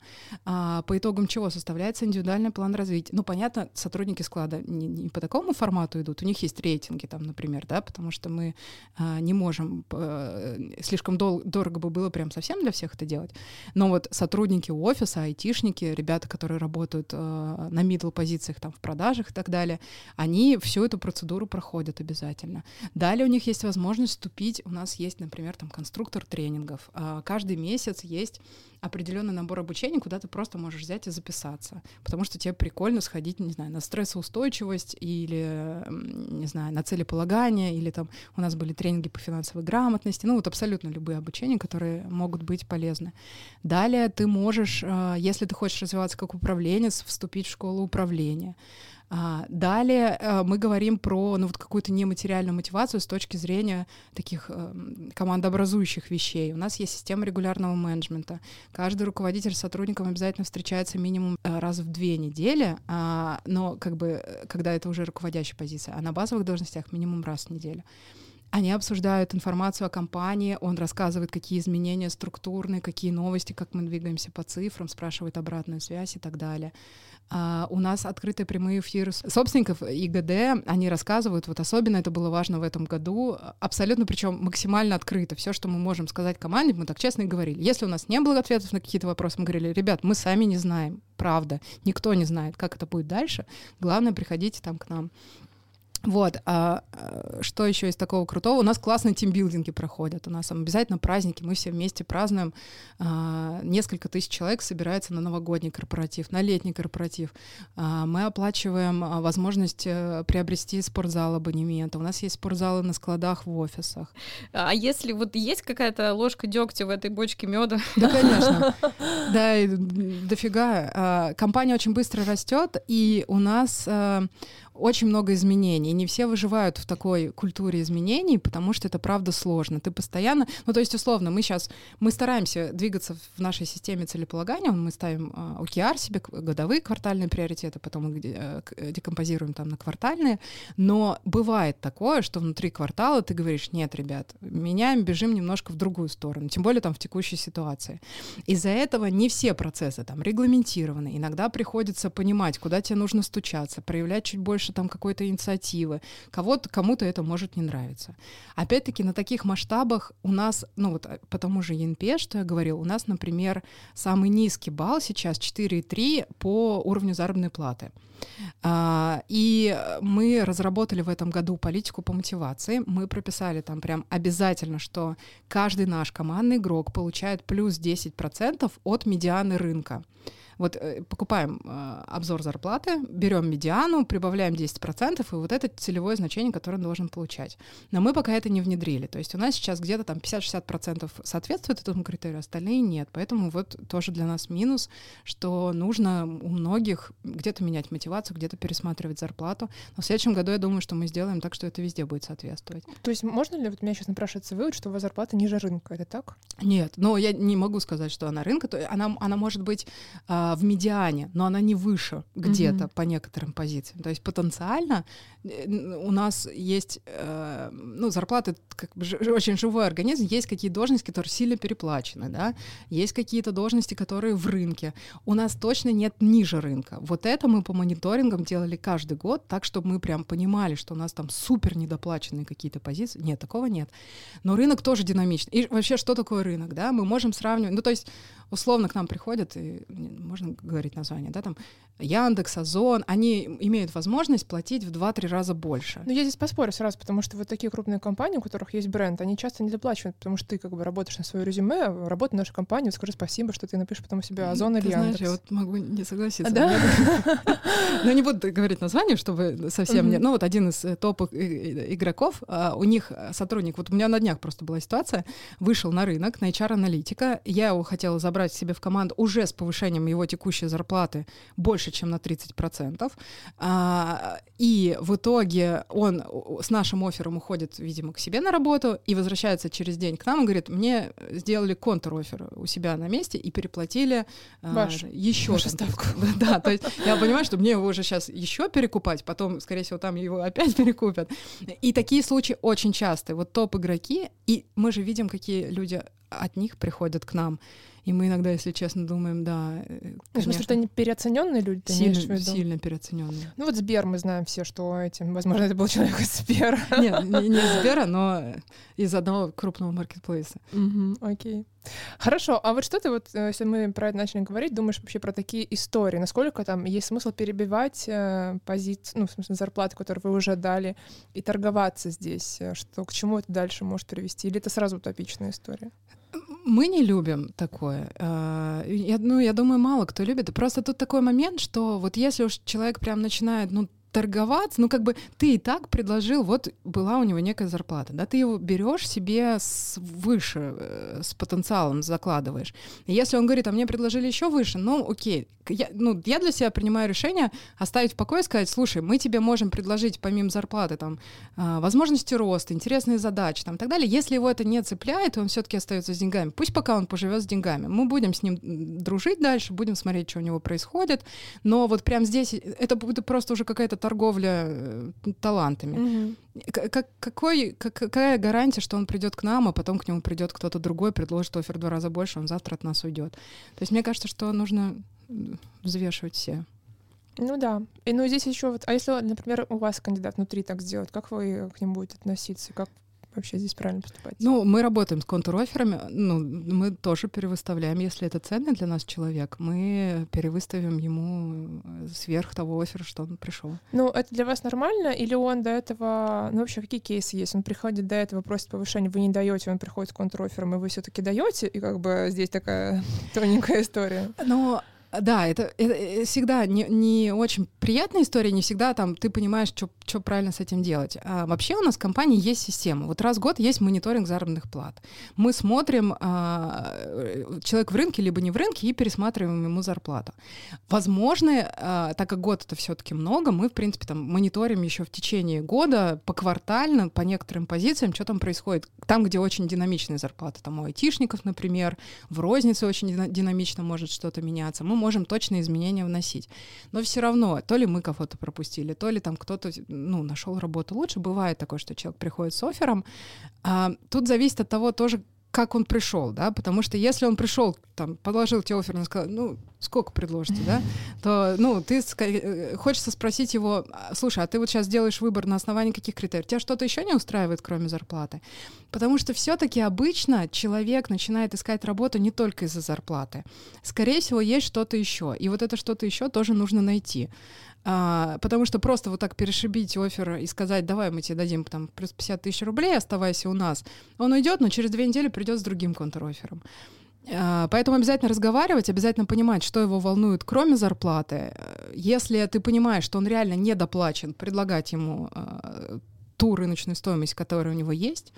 по итогам чего составляется индивидуальный план развития. Ну, понятно, сотрудники склада не, не по такому формату идут, у них есть рейтинги, там, например, да, потому что мы а, не можем, а, слишком дол- дорого бы было прям совсем для всех это делать, но вот сотрудники офиса, айтишники, ребята, которые работают а, на middle позициях, там, в продажах и так далее, они всю эту процедуру проходят обязательно. Далее у них есть возможность вступить, у нас есть, например, там, конструктор тренингов, а, каждый месяц есть определенный набор обучения, куда ты просто можешь взять и записаться, потому что тебе прикольно сходить, не знаю, на стрессоустойчивость или или, не знаю, на целеполагание, или там у нас были тренинги по финансовой грамотности, ну вот абсолютно любые обучения, которые могут быть полезны. Далее ты можешь, если ты хочешь развиваться как управленец, вступить в школу управления. Далее мы говорим про ну, вот какую-то нематериальную мотивацию с точки зрения таких командообразующих вещей. У нас есть система регулярного менеджмента. Каждый руководитель с сотрудником обязательно встречается минимум раз в две недели, но как бы, когда это уже руководящая позиция, а на базовых должностях минимум раз в неделю. Они обсуждают информацию о компании, он рассказывает, какие изменения структурные, какие новости, как мы двигаемся по цифрам, спрашивает обратную связь и так далее. А у нас открытые прямые эфиры собственников ИГД, они рассказывают, вот особенно это было важно в этом году, абсолютно, причем максимально открыто. Все, что мы можем сказать команде, мы так честно и говорили. Если у нас не было ответов на какие-то вопросы, мы говорили: ребят, мы сами не знаем, правда, никто не знает, как это будет дальше, главное, приходите там к нам. Вот, а что еще из такого крутого? У нас классные тимбилдинги проходят, у нас обязательно праздники, мы все вместе празднуем, а, несколько тысяч человек собирается на новогодний корпоратив, на летний корпоратив, а, мы оплачиваем возможность приобрести спортзал абонемента, у нас есть спортзалы на складах в офисах. А если вот есть какая-то ложка дегтя в этой бочке меда? Да, конечно, да, дофига. Компания очень быстро растет, и у нас... Очень много изменений, не все выживают в такой культуре изменений, потому что это правда сложно. Ты постоянно, ну то есть условно мы сейчас, мы стараемся двигаться в нашей системе целеполагания, мы ставим о ка эр себе, годовые квартальные приоритеты, потом декомпозируем там на квартальные, но бывает такое, что внутри квартала ты говоришь: нет, ребят, меняем, бежим немножко в другую сторону, тем более там в текущей ситуации. Из-за этого не все процессы там регламентированы, иногда приходится понимать, куда тебе нужно стучаться, проявлять чуть больше там какой-то инициативы, кого-то, кому-то это может не нравиться. Опять-таки на таких масштабах у нас, ну вот по тому же и эн пи эс, что я говорила, у нас, например, самый низкий балл сейчас четыре и три по уровню заработной платы. А, и мы разработали в этом году политику по мотивации, мы прописали там прям обязательно, что каждый наш командный игрок получает плюс десять процентов от медианы рынка. Вот покупаем э, обзор зарплаты, берем медиану, прибавляем десять процентов, и вот это целевое значение, которое он должен получать. Но мы пока это не внедрили. То есть у нас сейчас где-то там пятьдесят-шестьдесят процентов соответствует этому критерию, остальные нет. Поэтому вот тоже для нас минус, что нужно у многих где-то менять мотивацию, где-то пересматривать зарплату. Но в следующем году я думаю, что мы сделаем так, что это везде будет соответствовать. То есть можно ли, вот меня сейчас напрашивается вывод, что у вас зарплата ниже рынка, это так? Нет, но я не могу сказать, что она рынка, она, она может быть... Э, а, в медиане, но она не выше где-то mm-hmm. по некоторым позициям. То есть потенциально у нас есть, э, ну, зарплаты как бы ж, очень живой организм, есть какие-то должности, которые сильно переплачены, да, есть какие-то должности, которые в рынке. У нас точно нет ниже рынка. Вот это мы по мониторингам делали каждый год, так, чтобы мы прям понимали, что у нас там супер недоплаченные какие-то позиции. Нет, такого нет. Но рынок тоже динамичный. И вообще, что такое рынок, да? Мы можем сравнивать, ну, то есть условно к нам приходят, и, можно говорить название, да, там Яндекс, Озон, они имеют возможность платить в два-три раза больше. Ну, я здесь поспорю сразу, потому что вот такие крупные компании, у которых есть бренд, они часто недоплачивают, потому что ты как бы работаешь на свое резюме, работа в нашей компании, скажи спасибо, что ты напишешь потом себе Озон или Яндекс. Ты знаешь, я вот могу не согласиться. Да? Ну, не буду говорить название, чтобы совсем не... Ну, вот один из топовых игроков, у них сотрудник, вот у меня на днях просто была ситуация, вышел на рынок, на эйч ар-аналитика, я его хотела забрать себе в команду уже с повышением его текущей зарплаты больше, чем на тридцать процентов. А, и в итоге он с нашим оффером уходит, видимо, к себе на работу и возвращается через день к нам и говорит, мне сделали контр-оффер у себя на месте и переплатили а, еще ставку. Да, то есть я понимаю, что мне его уже сейчас еще перекупать, потом, скорее всего, там его опять перекупят. И такие случаи очень частые. Вот топ-игроки, и мы же видим, какие люди от них приходят к нам. И мы иногда, если честно, думаем, да... В смысле, что они переоцененные люди? Сильно, сильно переоцененные. Ну вот Сбер, мы знаем все, что этим... Возможно, это был человек из Сбера. Нет, не, не из Сбера, но из одного крупного маркетплейса. Угу, окей. Хорошо, а вот что ты, вот, если мы про это начали говорить, думаешь вообще про такие истории? Насколько там есть смысл перебивать э, позицию, ну, в смысле, зарплату, которую вы уже дали, и торговаться здесь? Что, к чему это дальше может привести? Или это сразу утопичная история? Мы не любим такое. Я, ну, я думаю, мало кто любит. Просто тут такой момент, что вот если уж человек прям начинает, ну, торговаться, ну, как бы ты и так предложил, вот была у него некая зарплата, да, ты его берешь себе выше, с потенциалом закладываешь. И если он говорит, а мне предложили еще выше, ну, окей, я, ну, я для себя принимаю решение оставить в покое и сказать, слушай, мы тебе можем предложить помимо зарплаты, там, возможности роста, интересные задачи, там, и так далее. Если его это не цепляет, он все-таки остается с деньгами. Пусть пока он поживет с деньгами. Мы будем с ним дружить дальше, будем смотреть, что у него происходит, но вот прям здесь это будет просто уже какая-то торговля талантами. Mm-hmm. Как, какой, как, какая гарантия, что он придет к нам, а потом к нему придет кто-то другой, предложит оффер в два раза больше, он завтра от нас уйдет. То есть мне кажется, что нужно взвешивать все. Ну да. И ну здесь еще вот, а если, например, у вас кандидат внутри так сделает, как вы к ним будете относиться? Как вообще здесь правильно поступать? Ну, мы работаем с контр-офферами, ну, мы тоже перевыставляем. Если это ценный для нас человек, мы перевыставим ему сверх того оффера, что он пришел. Ну, это для вас нормально? Или он до этого... Ну, вообще, какие кейсы есть? Он приходит до этого, просит повышение, вы не даете, он приходит с контр-оффером, и вы все-таки даете, и как бы здесь такая тоненькая история. Ну... Да, это, это всегда не, не очень приятная история, не всегда там ты понимаешь, что правильно с этим делать. А вообще у нас в компании есть система. Вот раз в год есть мониторинг заработных плат. Мы смотрим, а, человек в рынке либо не в рынке, и пересматриваем ему зарплату. Возможно, а, так как год это все-таки много, мы, в принципе, там мониторим еще в течение года поквартально по некоторым позициям, что там происходит. Там, где очень динамичные зарплаты, там у айтишников, например, в рознице очень динамично может что-то меняться. Мы можем точные изменения вносить. Но все равно, то ли мы кого-то пропустили, то ли там кто-то, ну, нашел работу лучше. Бывает такое, что человек приходит с оффером. А, тут зависит от того тоже, как он пришел, да, потому что если он пришел, там, подложил тебе оффер, он сказал, ну, сколько предложите, да, то, ну, ты ск- хочется спросить его, слушай, а ты вот сейчас делаешь выбор на основании каких критерий? Тебя что-то еще не устраивает, кроме зарплаты? Потому что все-таки обычно человек начинает искать работу не только из-за зарплаты. Скорее всего, есть что-то еще, и вот это что-то еще тоже нужно найти. А, потому что просто вот так перешибить оффер и сказать, давай мы тебе дадим там плюс пятьдесят тысяч рублей, оставайся у нас. Он уйдет, но через две недели придет с другим контр-оффером. Поэтому обязательно разговаривать, обязательно понимать, что его волнует, кроме зарплаты. Если ты понимаешь, что он реально недоплачен, предлагать ему ту рыночную стоимость, которая у него есть.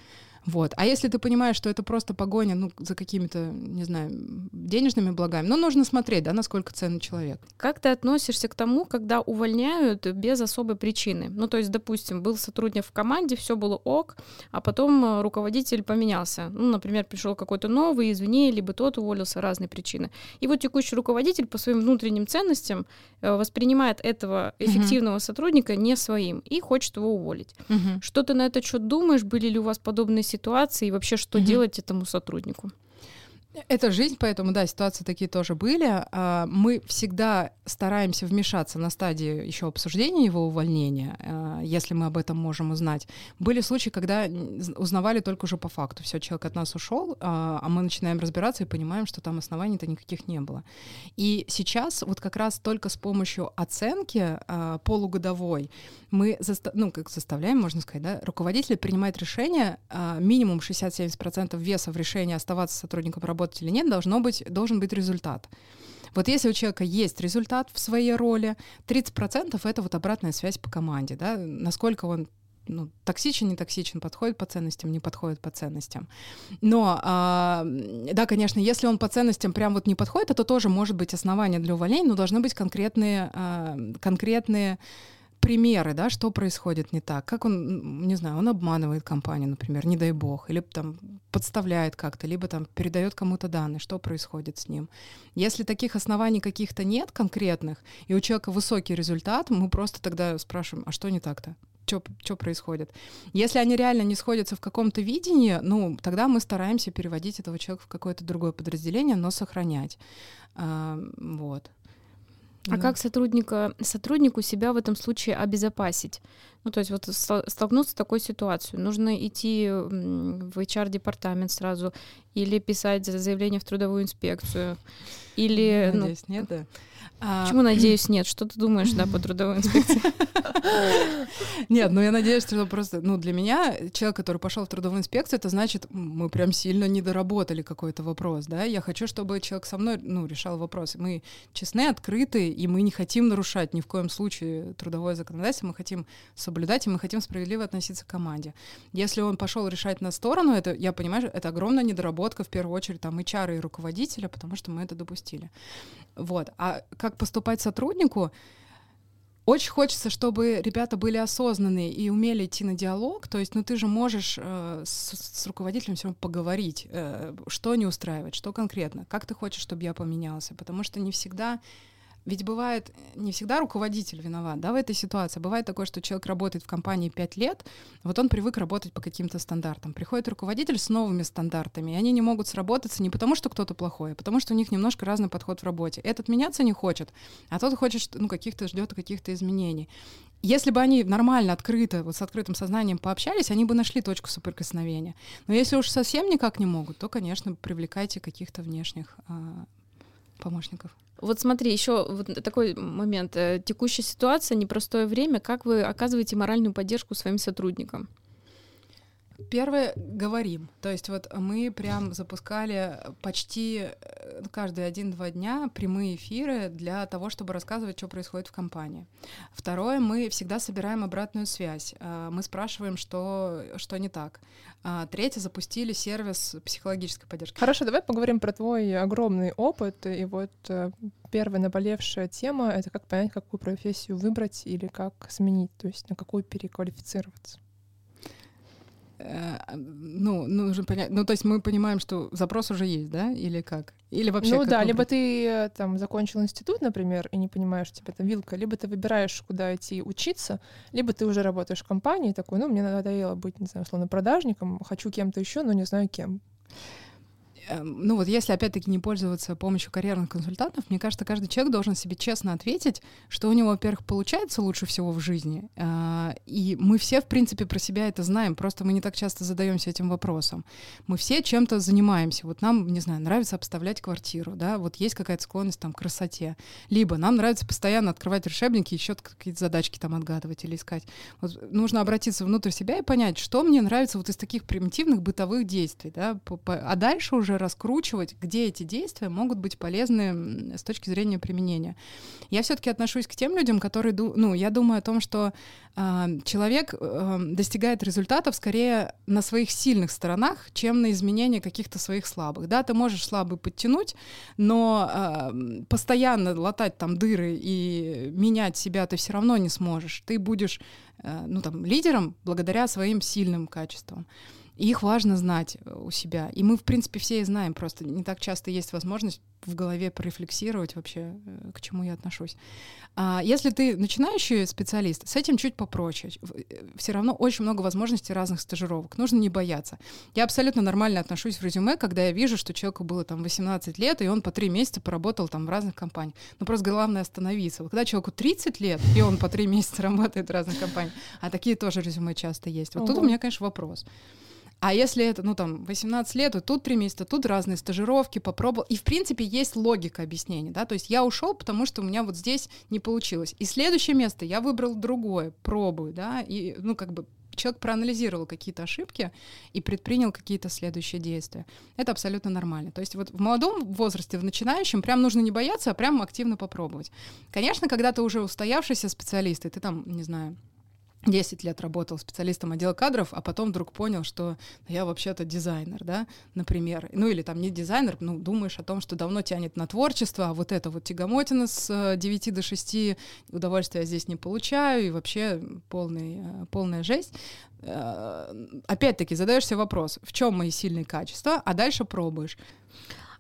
Вот. А если ты понимаешь, что это просто погоня, ну, за какими-то, не знаю, денежными благами, ну, нужно смотреть, да, насколько ценный человек. Как ты относишься к тому, когда увольняют без особой причины? Ну, то есть, допустим, был сотрудник в команде, все было ок, а потом руководитель поменялся. Ну, например, пришел какой-то новый, извини, либо тот уволился, разные причины. И вот текущий руководитель по своим внутренним ценностям воспринимает этого эффективного uh-huh. сотрудника не своим и хочет его уволить. Uh-huh. Что ты на этот счет думаешь? Были ли у вас подобные ситуации и вообще что uh-huh. делать этому сотруднику? Это жизнь, поэтому, да, ситуации такие тоже были. Мы всегда стараемся вмешаться на стадии еще обсуждения его увольнения, если мы об этом можем узнать. Были случаи, когда узнавали только уже по факту. Все, человек от нас ушел, а мы начинаем разбираться и понимаем, что там оснований-то никаких не было. И сейчас вот как раз только с помощью оценки полугодовой мы заста- ну, как заставляем, можно сказать, да, руководителя принимать решение, минимум шестьдесят-семьдесят процентов веса в решении оставаться сотрудником работы или нет, должно быть, должен быть результат. Вот если у человека есть результат в своей роли, тридцать процентов — это вот обратная связь по команде, да, насколько он ну, токсичен, не токсичен, подходит по ценностям, не подходит по ценностям. Но, а, да, конечно, если он по ценностям прям вот не подходит, это тоже может быть основание для увольнения, но должны быть конкретные, а, конкретные примеры, да, что происходит не так, как он, не знаю, он обманывает компанию, например, не дай бог, или там подставляет как-то, либо там передает кому-то данные, что происходит с ним. Если таких оснований каких-то нет конкретных, и у человека высокий результат, мы просто тогда спрашиваем, а что не так-то? Что происходит. Если они реально не сходятся в каком-то видении, ну, тогда мы стараемся переводить этого человека в какое-то другое подразделение, но сохранять. А, вот. А да. Как сотрудника, сотруднику себя в этом случае обезопасить? Ну, то есть вот столкнуться с такой ситуацией. Нужно идти в эйч ар-департамент сразу или писать заявление в трудовую инспекцию. Или, надеюсь, ну, нет, да? Почему, а... надеюсь, нет? Что ты думаешь, да, по трудовой инспекции? Нет, ну я надеюсь, что просто, ну, для меня человек, который пошел в трудовую инспекцию, это значит, мы прям сильно недоработали какой-то вопрос, да? Я хочу, чтобы человек со мной, ну, решал вопрос. Мы честны, открыты, и мы не хотим нарушать ни в коем случае трудовое законодательство, мы хотим соблюдать, и мы хотим справедливо относиться к команде. Если он пошел решать на сторону, это, я понимаю, это огромная недоработка, в первую очередь, там, эйч ар и руководителя, потому что мы это допустили. Вот. А как поступать сотруднику? Очень хочется, чтобы ребята были осознанные и умели идти на диалог. То есть, ну, ты же можешь э, с, с руководителем все равно поговорить, э, что не устраивает, что конкретно, как ты хочешь, чтобы я поменялся. Потому что не всегда... Ведь бывает, не всегда руководитель виноват, да, в этой ситуации. Бывает такое, что человек работает в компании пять лет, вот он привык работать по каким-то стандартам. Приходит руководитель с новыми стандартами, и они не могут сработаться не потому, что кто-то плохой, а потому что у них немножко разный подход в работе. Этот меняться не хочет, а тот хочет, ну, каких-то ждет каких-то изменений. Если бы они нормально, открыто, вот с открытым сознанием пообщались, они бы нашли точку соприкосновения. Но если уж совсем никак не могут, то, конечно, привлекайте каких-то внешних а, помощников. Вот смотри, еще вот такой момент. Текущая ситуация, непростое время. Как вы оказываете моральную поддержку своим сотрудникам? Первое, говорим. То есть вот мы прям запускали почти каждые один-два дня прямые эфиры для того, чтобы рассказывать, что происходит в компании. Второе, мы всегда собираем обратную связь. Мы спрашиваем, что, что не так. Третье, запустили сервис психологической поддержки. Хорошо, давай поговорим про твой огромный опыт. И вот первая наболевшая тема — это как понять, какую профессию выбрать или как сменить, то есть на какую переквалифицироваться. Ну, нужно понять. Ну, то есть мы понимаем, что запрос уже есть, да? Или как? Или вообще ну как да, выбрать? Либо ты там закончил институт, например, и не понимаешь, у тебя там вилка, либо ты выбираешь, куда идти учиться, либо ты уже работаешь в компании, такой, ну, мне надоело быть, не знаю, условно, продажником, хочу кем-то еще, но не знаю кем. Ну вот если, опять-таки, не пользоваться помощью карьерных консультантов, мне кажется, каждый человек должен себе честно ответить, что у него, во-первых, получается лучше всего в жизни, и мы все, в принципе, про себя это знаем, просто мы не так часто задаемся этим вопросом. Мы все чем-то занимаемся. Вот нам, не знаю, нравится обставлять квартиру, да, вот есть какая-то склонность там к красоте, либо нам нравится постоянно открывать решебники, еще какие-то задачки там отгадывать или искать. Вот нужно обратиться внутрь себя и понять, что мне нравится вот из таких примитивных бытовых действий, да, а дальше уже уже раскручивать, где эти действия могут быть полезны с точки зрения применения. Я все-таки отношусь к тем людям, которые, ну, я думаю о том, что э, человек э, достигает результатов скорее на своих сильных сторонах, чем на изменении каких-то своих слабых. Да, ты можешь слабый подтянуть, но э, постоянно латать там дыры и менять себя ты все равно не сможешь. Ты будешь э, ну, там, лидером благодаря своим сильным качествам. И их важно знать у себя. И мы, в принципе, все и знаем, просто не так часто есть возможность в голове порефлексировать вообще, к чему я отношусь. А если ты начинающий специалист, с этим чуть попроще. Все равно очень много возможностей разных стажировок. Нужно не бояться. Я абсолютно нормально отношусь в резюме, когда я вижу, что человеку было там восемнадцать лет, и он по три месяца поработал там в разных компаниях. Но просто главное остановиться. Когда человеку тридцать лет, и он по три месяца работает в разных компаниях, а такие тоже резюме часто есть. Вот Ого. Тут у меня, конечно, вопрос. А если это, ну, там, восемнадцать лет, то тут три месяца, тут разные стажировки, попробовал. И, в принципе, есть логика объяснений, да, то есть я ушел, потому что у меня вот здесь не получилось. И следующее место я выбрал другое, пробую, да, и, ну, как бы человек проанализировал какие-то ошибки и предпринял какие-то следующие действия. Это абсолютно нормально. То есть вот в молодом возрасте, в начинающем, прям нужно не бояться, а прям активно попробовать. Конечно, когда ты уже устоявшийся специалист, и ты там, не знаю, десять лет работал специалистом отдела кадров, а потом вдруг понял, что я вообще-то дизайнер, да, например. Ну или там не дизайнер, ну думаешь о том, что давно тянет на творчество, а вот это вот тягомотина с девяти до шести, удовольствия я здесь не получаю, и вообще полный, полная жесть. Опять-таки задаешься вопрос, в чем мои сильные качества, а дальше пробуешь.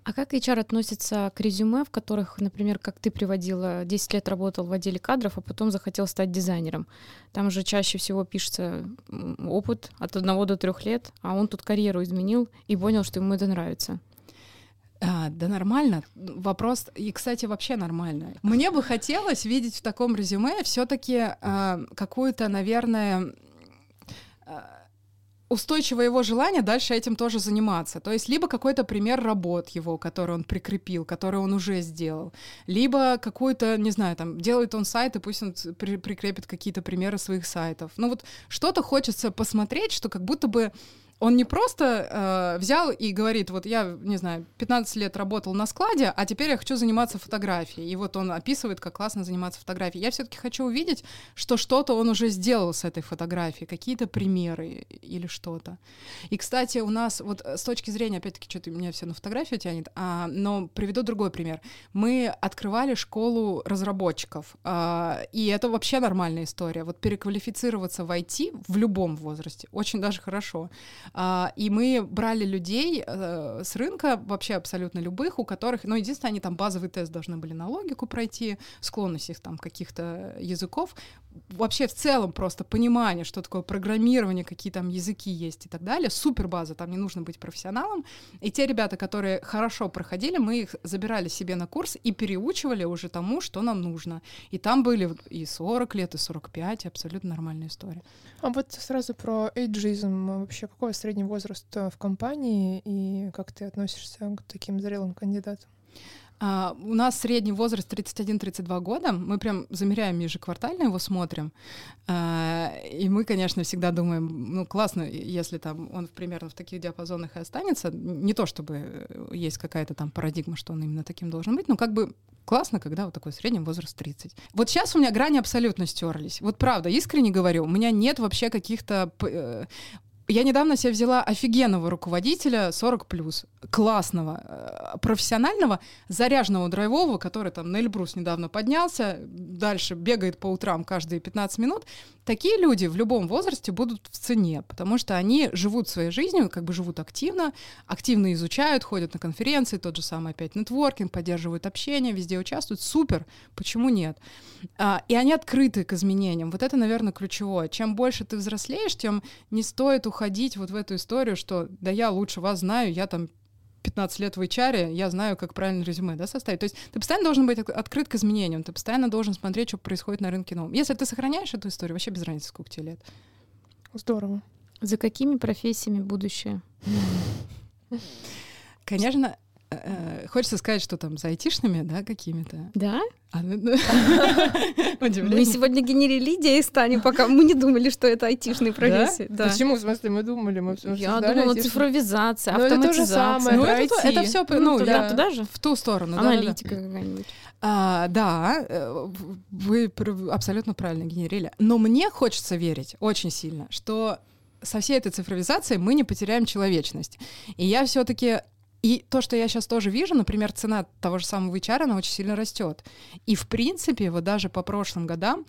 А как эйч ар относится к резюме, в которых, например, как ты приводила, десять лет работал в отделе кадров, а потом захотел стать дизайнером? Там же чаще всего пишется опыт от одного до трёх лет, а он тут карьеру изменил и понял, что ему это нравится. А, да нормально. Вопрос, и, кстати, вообще нормально. Мне бы хотелось видеть в таком резюме все-таки а, какую-то, наверное... А, устойчивое его желание дальше этим тоже заниматься. То есть либо какой-то пример работ его, который он прикрепил, который он уже сделал, либо какую-то, не знаю, там, делает он сайт, и пусть он при- прикрепит какие-то примеры своих сайтов. Ну вот что-то хочется посмотреть, что как будто бы он не просто э, взял и говорит, вот я, не знаю, пятнадцать лет работал на складе, а теперь я хочу заниматься фотографией. И вот он описывает, как классно заниматься фотографией. Я все-таки хочу увидеть, что что-то он уже сделал с этой фотографией, какие-то примеры или что-то. И, кстати, у нас вот с точки зрения, опять-таки, что-то меня все на фотографию тянет, а, но приведу другой пример. Мы открывали школу разработчиков, а, и это вообще нормальная история. Вот переквалифицироваться в ай ти в любом возрасте очень даже хорошо. Uh, и мы брали людей uh, с рынка, вообще абсолютно любых, у которых, ну, единственное, они там базовый тест должны были на логику пройти, склонность их там каких-то языков, вообще в целом просто понимание, что такое программирование, какие там языки есть и так далее, супербаза, там не нужно быть профессионалом, и те ребята, которые хорошо проходили, мы их забирали себе на курс и переучивали уже тому, что нам нужно, и там были и сорок лет, и сорок пять, абсолютно нормальная история. А вот сразу про эйджизм, вообще какой средний возраст в компании и как ты относишься к таким зрелым кандидатам? Uh, у нас средний возраст тридцать один - тридцать два года, мы прям замеряем ежеквартально, его смотрим, uh, и мы, конечно, всегда думаем, ну, классно, если там он примерно в таких диапазонах и останется, не то чтобы есть какая-то там парадигма, что он именно таким должен быть, но как бы классно, когда вот такой средний возраст тридцать. Вот сейчас у меня грани абсолютно стерлись, вот правда, искренне говорю, у меня нет вообще каких-то... Я недавно себе взяла офигенного руководителя сорок плюс, классного, профессионального, заряженного, драйвового, который там на Эльбрус недавно поднялся, дальше бегает по утрам каждые пятнадцать минут. Такие люди в любом возрасте будут в цене, потому что они живут своей жизнью, как бы живут активно, активно изучают, ходят на конференции, тот же самый опять нетворкинг, поддерживают общение, везде участвуют. Супер, почему нет? А, и они открыты к изменениям. Вот это, наверное, ключевое. Чем больше ты взрослеешь, тем не стоит уходить вот в эту историю, что да я лучше вас знаю, я там пятнадцать лет в эйч ар, я знаю, как правильно резюме, да, составить. То есть ты постоянно должен быть открыт к изменениям, ты постоянно должен смотреть, что происходит на рынке новом. Если ты сохраняешь эту историю, вообще без разницы, сколько тебе лет. Здорово. За какими профессиями будущее? Конечно, Хочется сказать, что там с айтишными, да, какими-то. Да? Мы сегодня генерили идеи с Таней, пока мы не думали, что это айтишные профессии. Почему? В смысле, мы думали, мы все Я думала, цифровизация, автоматизация. Ну, это все туда же? В ту сторону. Аналитика какая-нибудь. Да, вы абсолютно правильно генерили. Но мне хочется верить очень сильно, что со всей этой цифровизацией мы не потеряем человечность. И я все-таки... И то, что я сейчас тоже вижу, например, цена того же самого эйч ар, она очень сильно растет. И, в принципе, вот даже по прошлым годам,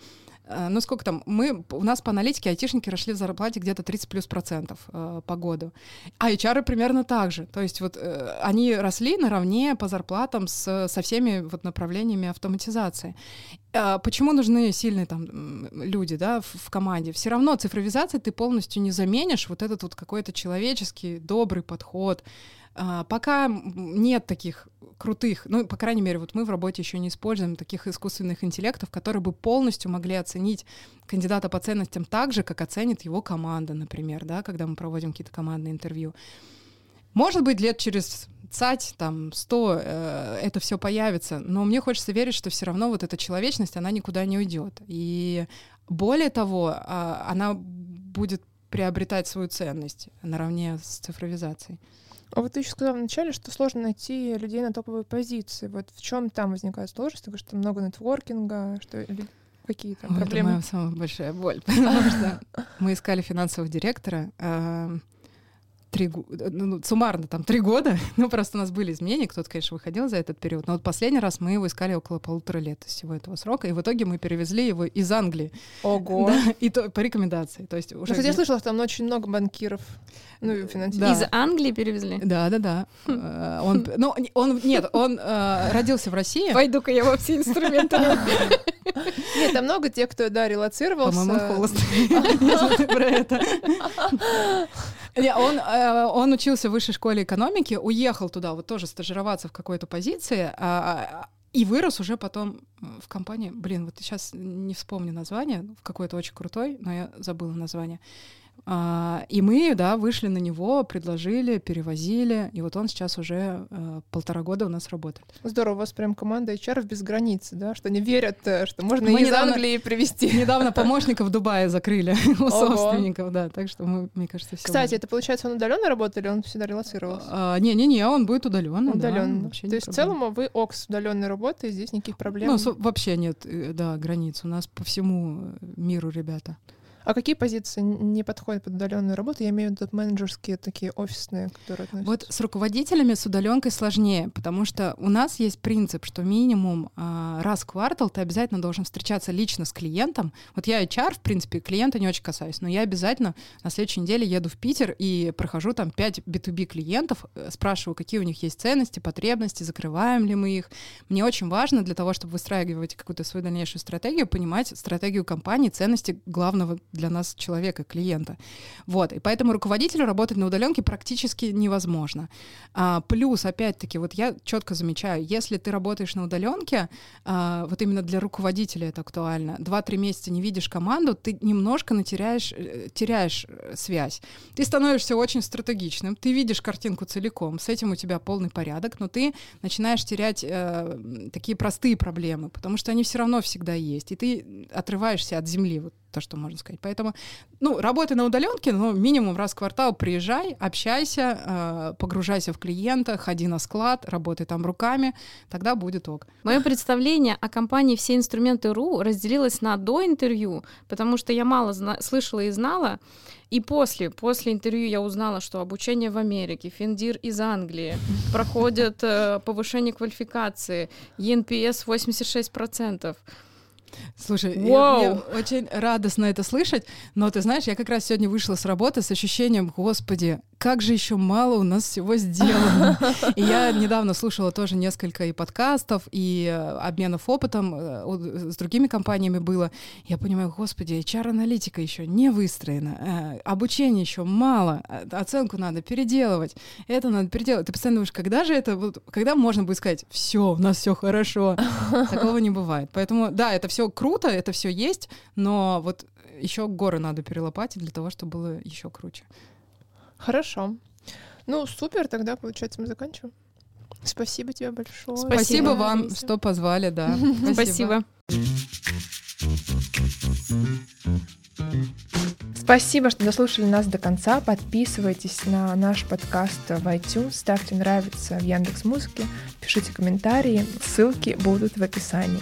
ну сколько там, мы, у нас по аналитике айтишники росли в зарплате где-то тридцать плюс процентов э, по году. А эйч ар примерно так же. То есть вот э, они росли наравне по зарплатам с, со всеми вот направлениями автоматизации. Э, почему нужны сильные там люди, да, в, в команде? Все равно цифровизацией ты полностью не заменишь вот этот вот какой-то человеческий, добрый подход. Пока нет таких крутых, ну, по крайней мере, вот мы в работе еще не используем таких искусственных интеллектов, которые бы полностью могли оценить кандидата по ценностям так же, как оценит его команда, например, да, когда мы проводим какие-то командные интервью. Может быть, лет через цать, там, сто э, это все появится, но мне хочется верить, что все равно вот эта человечность, она никуда не уйдет. И более того, э, она будет приобретать свою ценность наравне с цифровизацией. А вот ты еще сказала вначале, что сложно найти людей на топовые позиции. Вот в чем там возникает сложность? Ты говоришь, что много нетворкинга, что какие там проблемы? Это моя самая большая боль, потому что мы искали финансового директора три года, суммарно там три года, ну просто у нас были изменения, кто-то, конечно, выходил за этот период, но вот последний раз мы его искали около полутора лет из всего этого срока, и в итоге мы перевезли его из Англии. Ого! Да, и то, по рекомендации. То есть уже... Кстати, я слышала, что там очень много банкиров, ну, финансистов. Да. Из Англии перевезли? Да-да-да. Он, ну, он, нет, он э, родился в России. Пойду-ка я во все инструменты. Нет, там много тех, кто, да, релоцировался. По-моему, он холост. Если ты про это. Он... Он учился в Высшей школе экономики, уехал туда вот тоже стажироваться в какой-то позиции и вырос уже потом в компании. Блин, вот сейчас не вспомню название, в какой-то очень крутой, но я забыла название. И мы, да, вышли на него, предложили, перевозили, и вот он сейчас уже полтора года у нас работает. Здорово, у вас прям команда эйч ар без границ, да, что не верят, что можно мы из недавно, Англии привезти. Недавно помощников в Дубае закрыли у собственников, да, так что мы, мне кажется, все. Кстати, это получается, он удаленно работал или он всегда релоцировался? Не-не-не, он будет удаленно. Удаленно. То есть в целом вы ОКС удаленной работы, здесь никаких проблем? Ну, вообще нет, да, границ. У нас по всему миру ребята. А какие позиции не подходят под удаленную работу? Я имею в виду менеджерские, такие офисные, которые относятся. Вот с руководителями с удаленкой сложнее, потому что у нас есть принцип, что минимум а, раз в квартал ты обязательно должен встречаться лично с клиентом. Вот я эйч ар, в принципе, клиента не очень касаюсь, но я обязательно на следующей неделе еду в Питер и прохожу там пять би ту би клиентов, спрашиваю, какие у них есть ценности, потребности, закрываем ли мы их. Мне очень важно для того, чтобы выстраивать какую-то свою дальнейшую стратегию, понимать стратегию компании, ценности главного для нас человека, клиента. Вот. И поэтому руководителю работать на удаленке практически невозможно. А, плюс, опять-таки, вот я четко замечаю, если ты работаешь на удаленке, а, вот именно для руководителя это актуально, два-три месяца не видишь команду, ты немножко натеряешь, теряешь связь. Ты становишься очень стратегичным, ты видишь картинку целиком, с этим у тебя полный порядок, но ты начинаешь терять э, такие простые проблемы, потому что они все равно всегда есть, и ты отрываешься от земли, вот то, что можно сказать. Поэтому, ну, работай на удаленке, но минимум раз в квартал приезжай, общайся, погружайся в клиента, ходи на склад, работай там руками, тогда будет ок. Мое представление о компании «Все инструменты.ру» разделилось на до интервью, потому что я мало зна- слышала и знала, и после, после интервью я узнала, что обучение в Америке, Финдир из Англии, проходит повышение квалификации, и эн пи эс восемьдесят шесть процентов. Слушай, я, я очень радостно это слышать, но ты знаешь, я как раз сегодня вышла с работы с ощущением, господи, как же еще мало у нас всего сделано. И я недавно слушала тоже несколько и подкастов, и обменов опытом с другими компаниями было. Я понимаю, господи, эйч ар-аналитика еще не выстроена, обучения еще мало, оценку надо переделывать, это надо переделывать. Ты постоянно думаешь, когда же это, когда можно будет сказать, все, у нас все хорошо. Такого не бывает. Поэтому, да, это все круто, это все есть, но вот еще горы надо перелопатить для того, чтобы было еще круче. Хорошо. Ну, супер, тогда, получается, мы заканчиваем. Спасибо тебе большое. Спасибо, Спасибо вам, Алеся, что позвали, да. Спасибо. Спасибо, что дослушали нас до конца. Подписывайтесь на наш подкаст в iTunes, ставьте нравится в Яндекс.Музыке, пишите комментарии, ссылки будут в описании.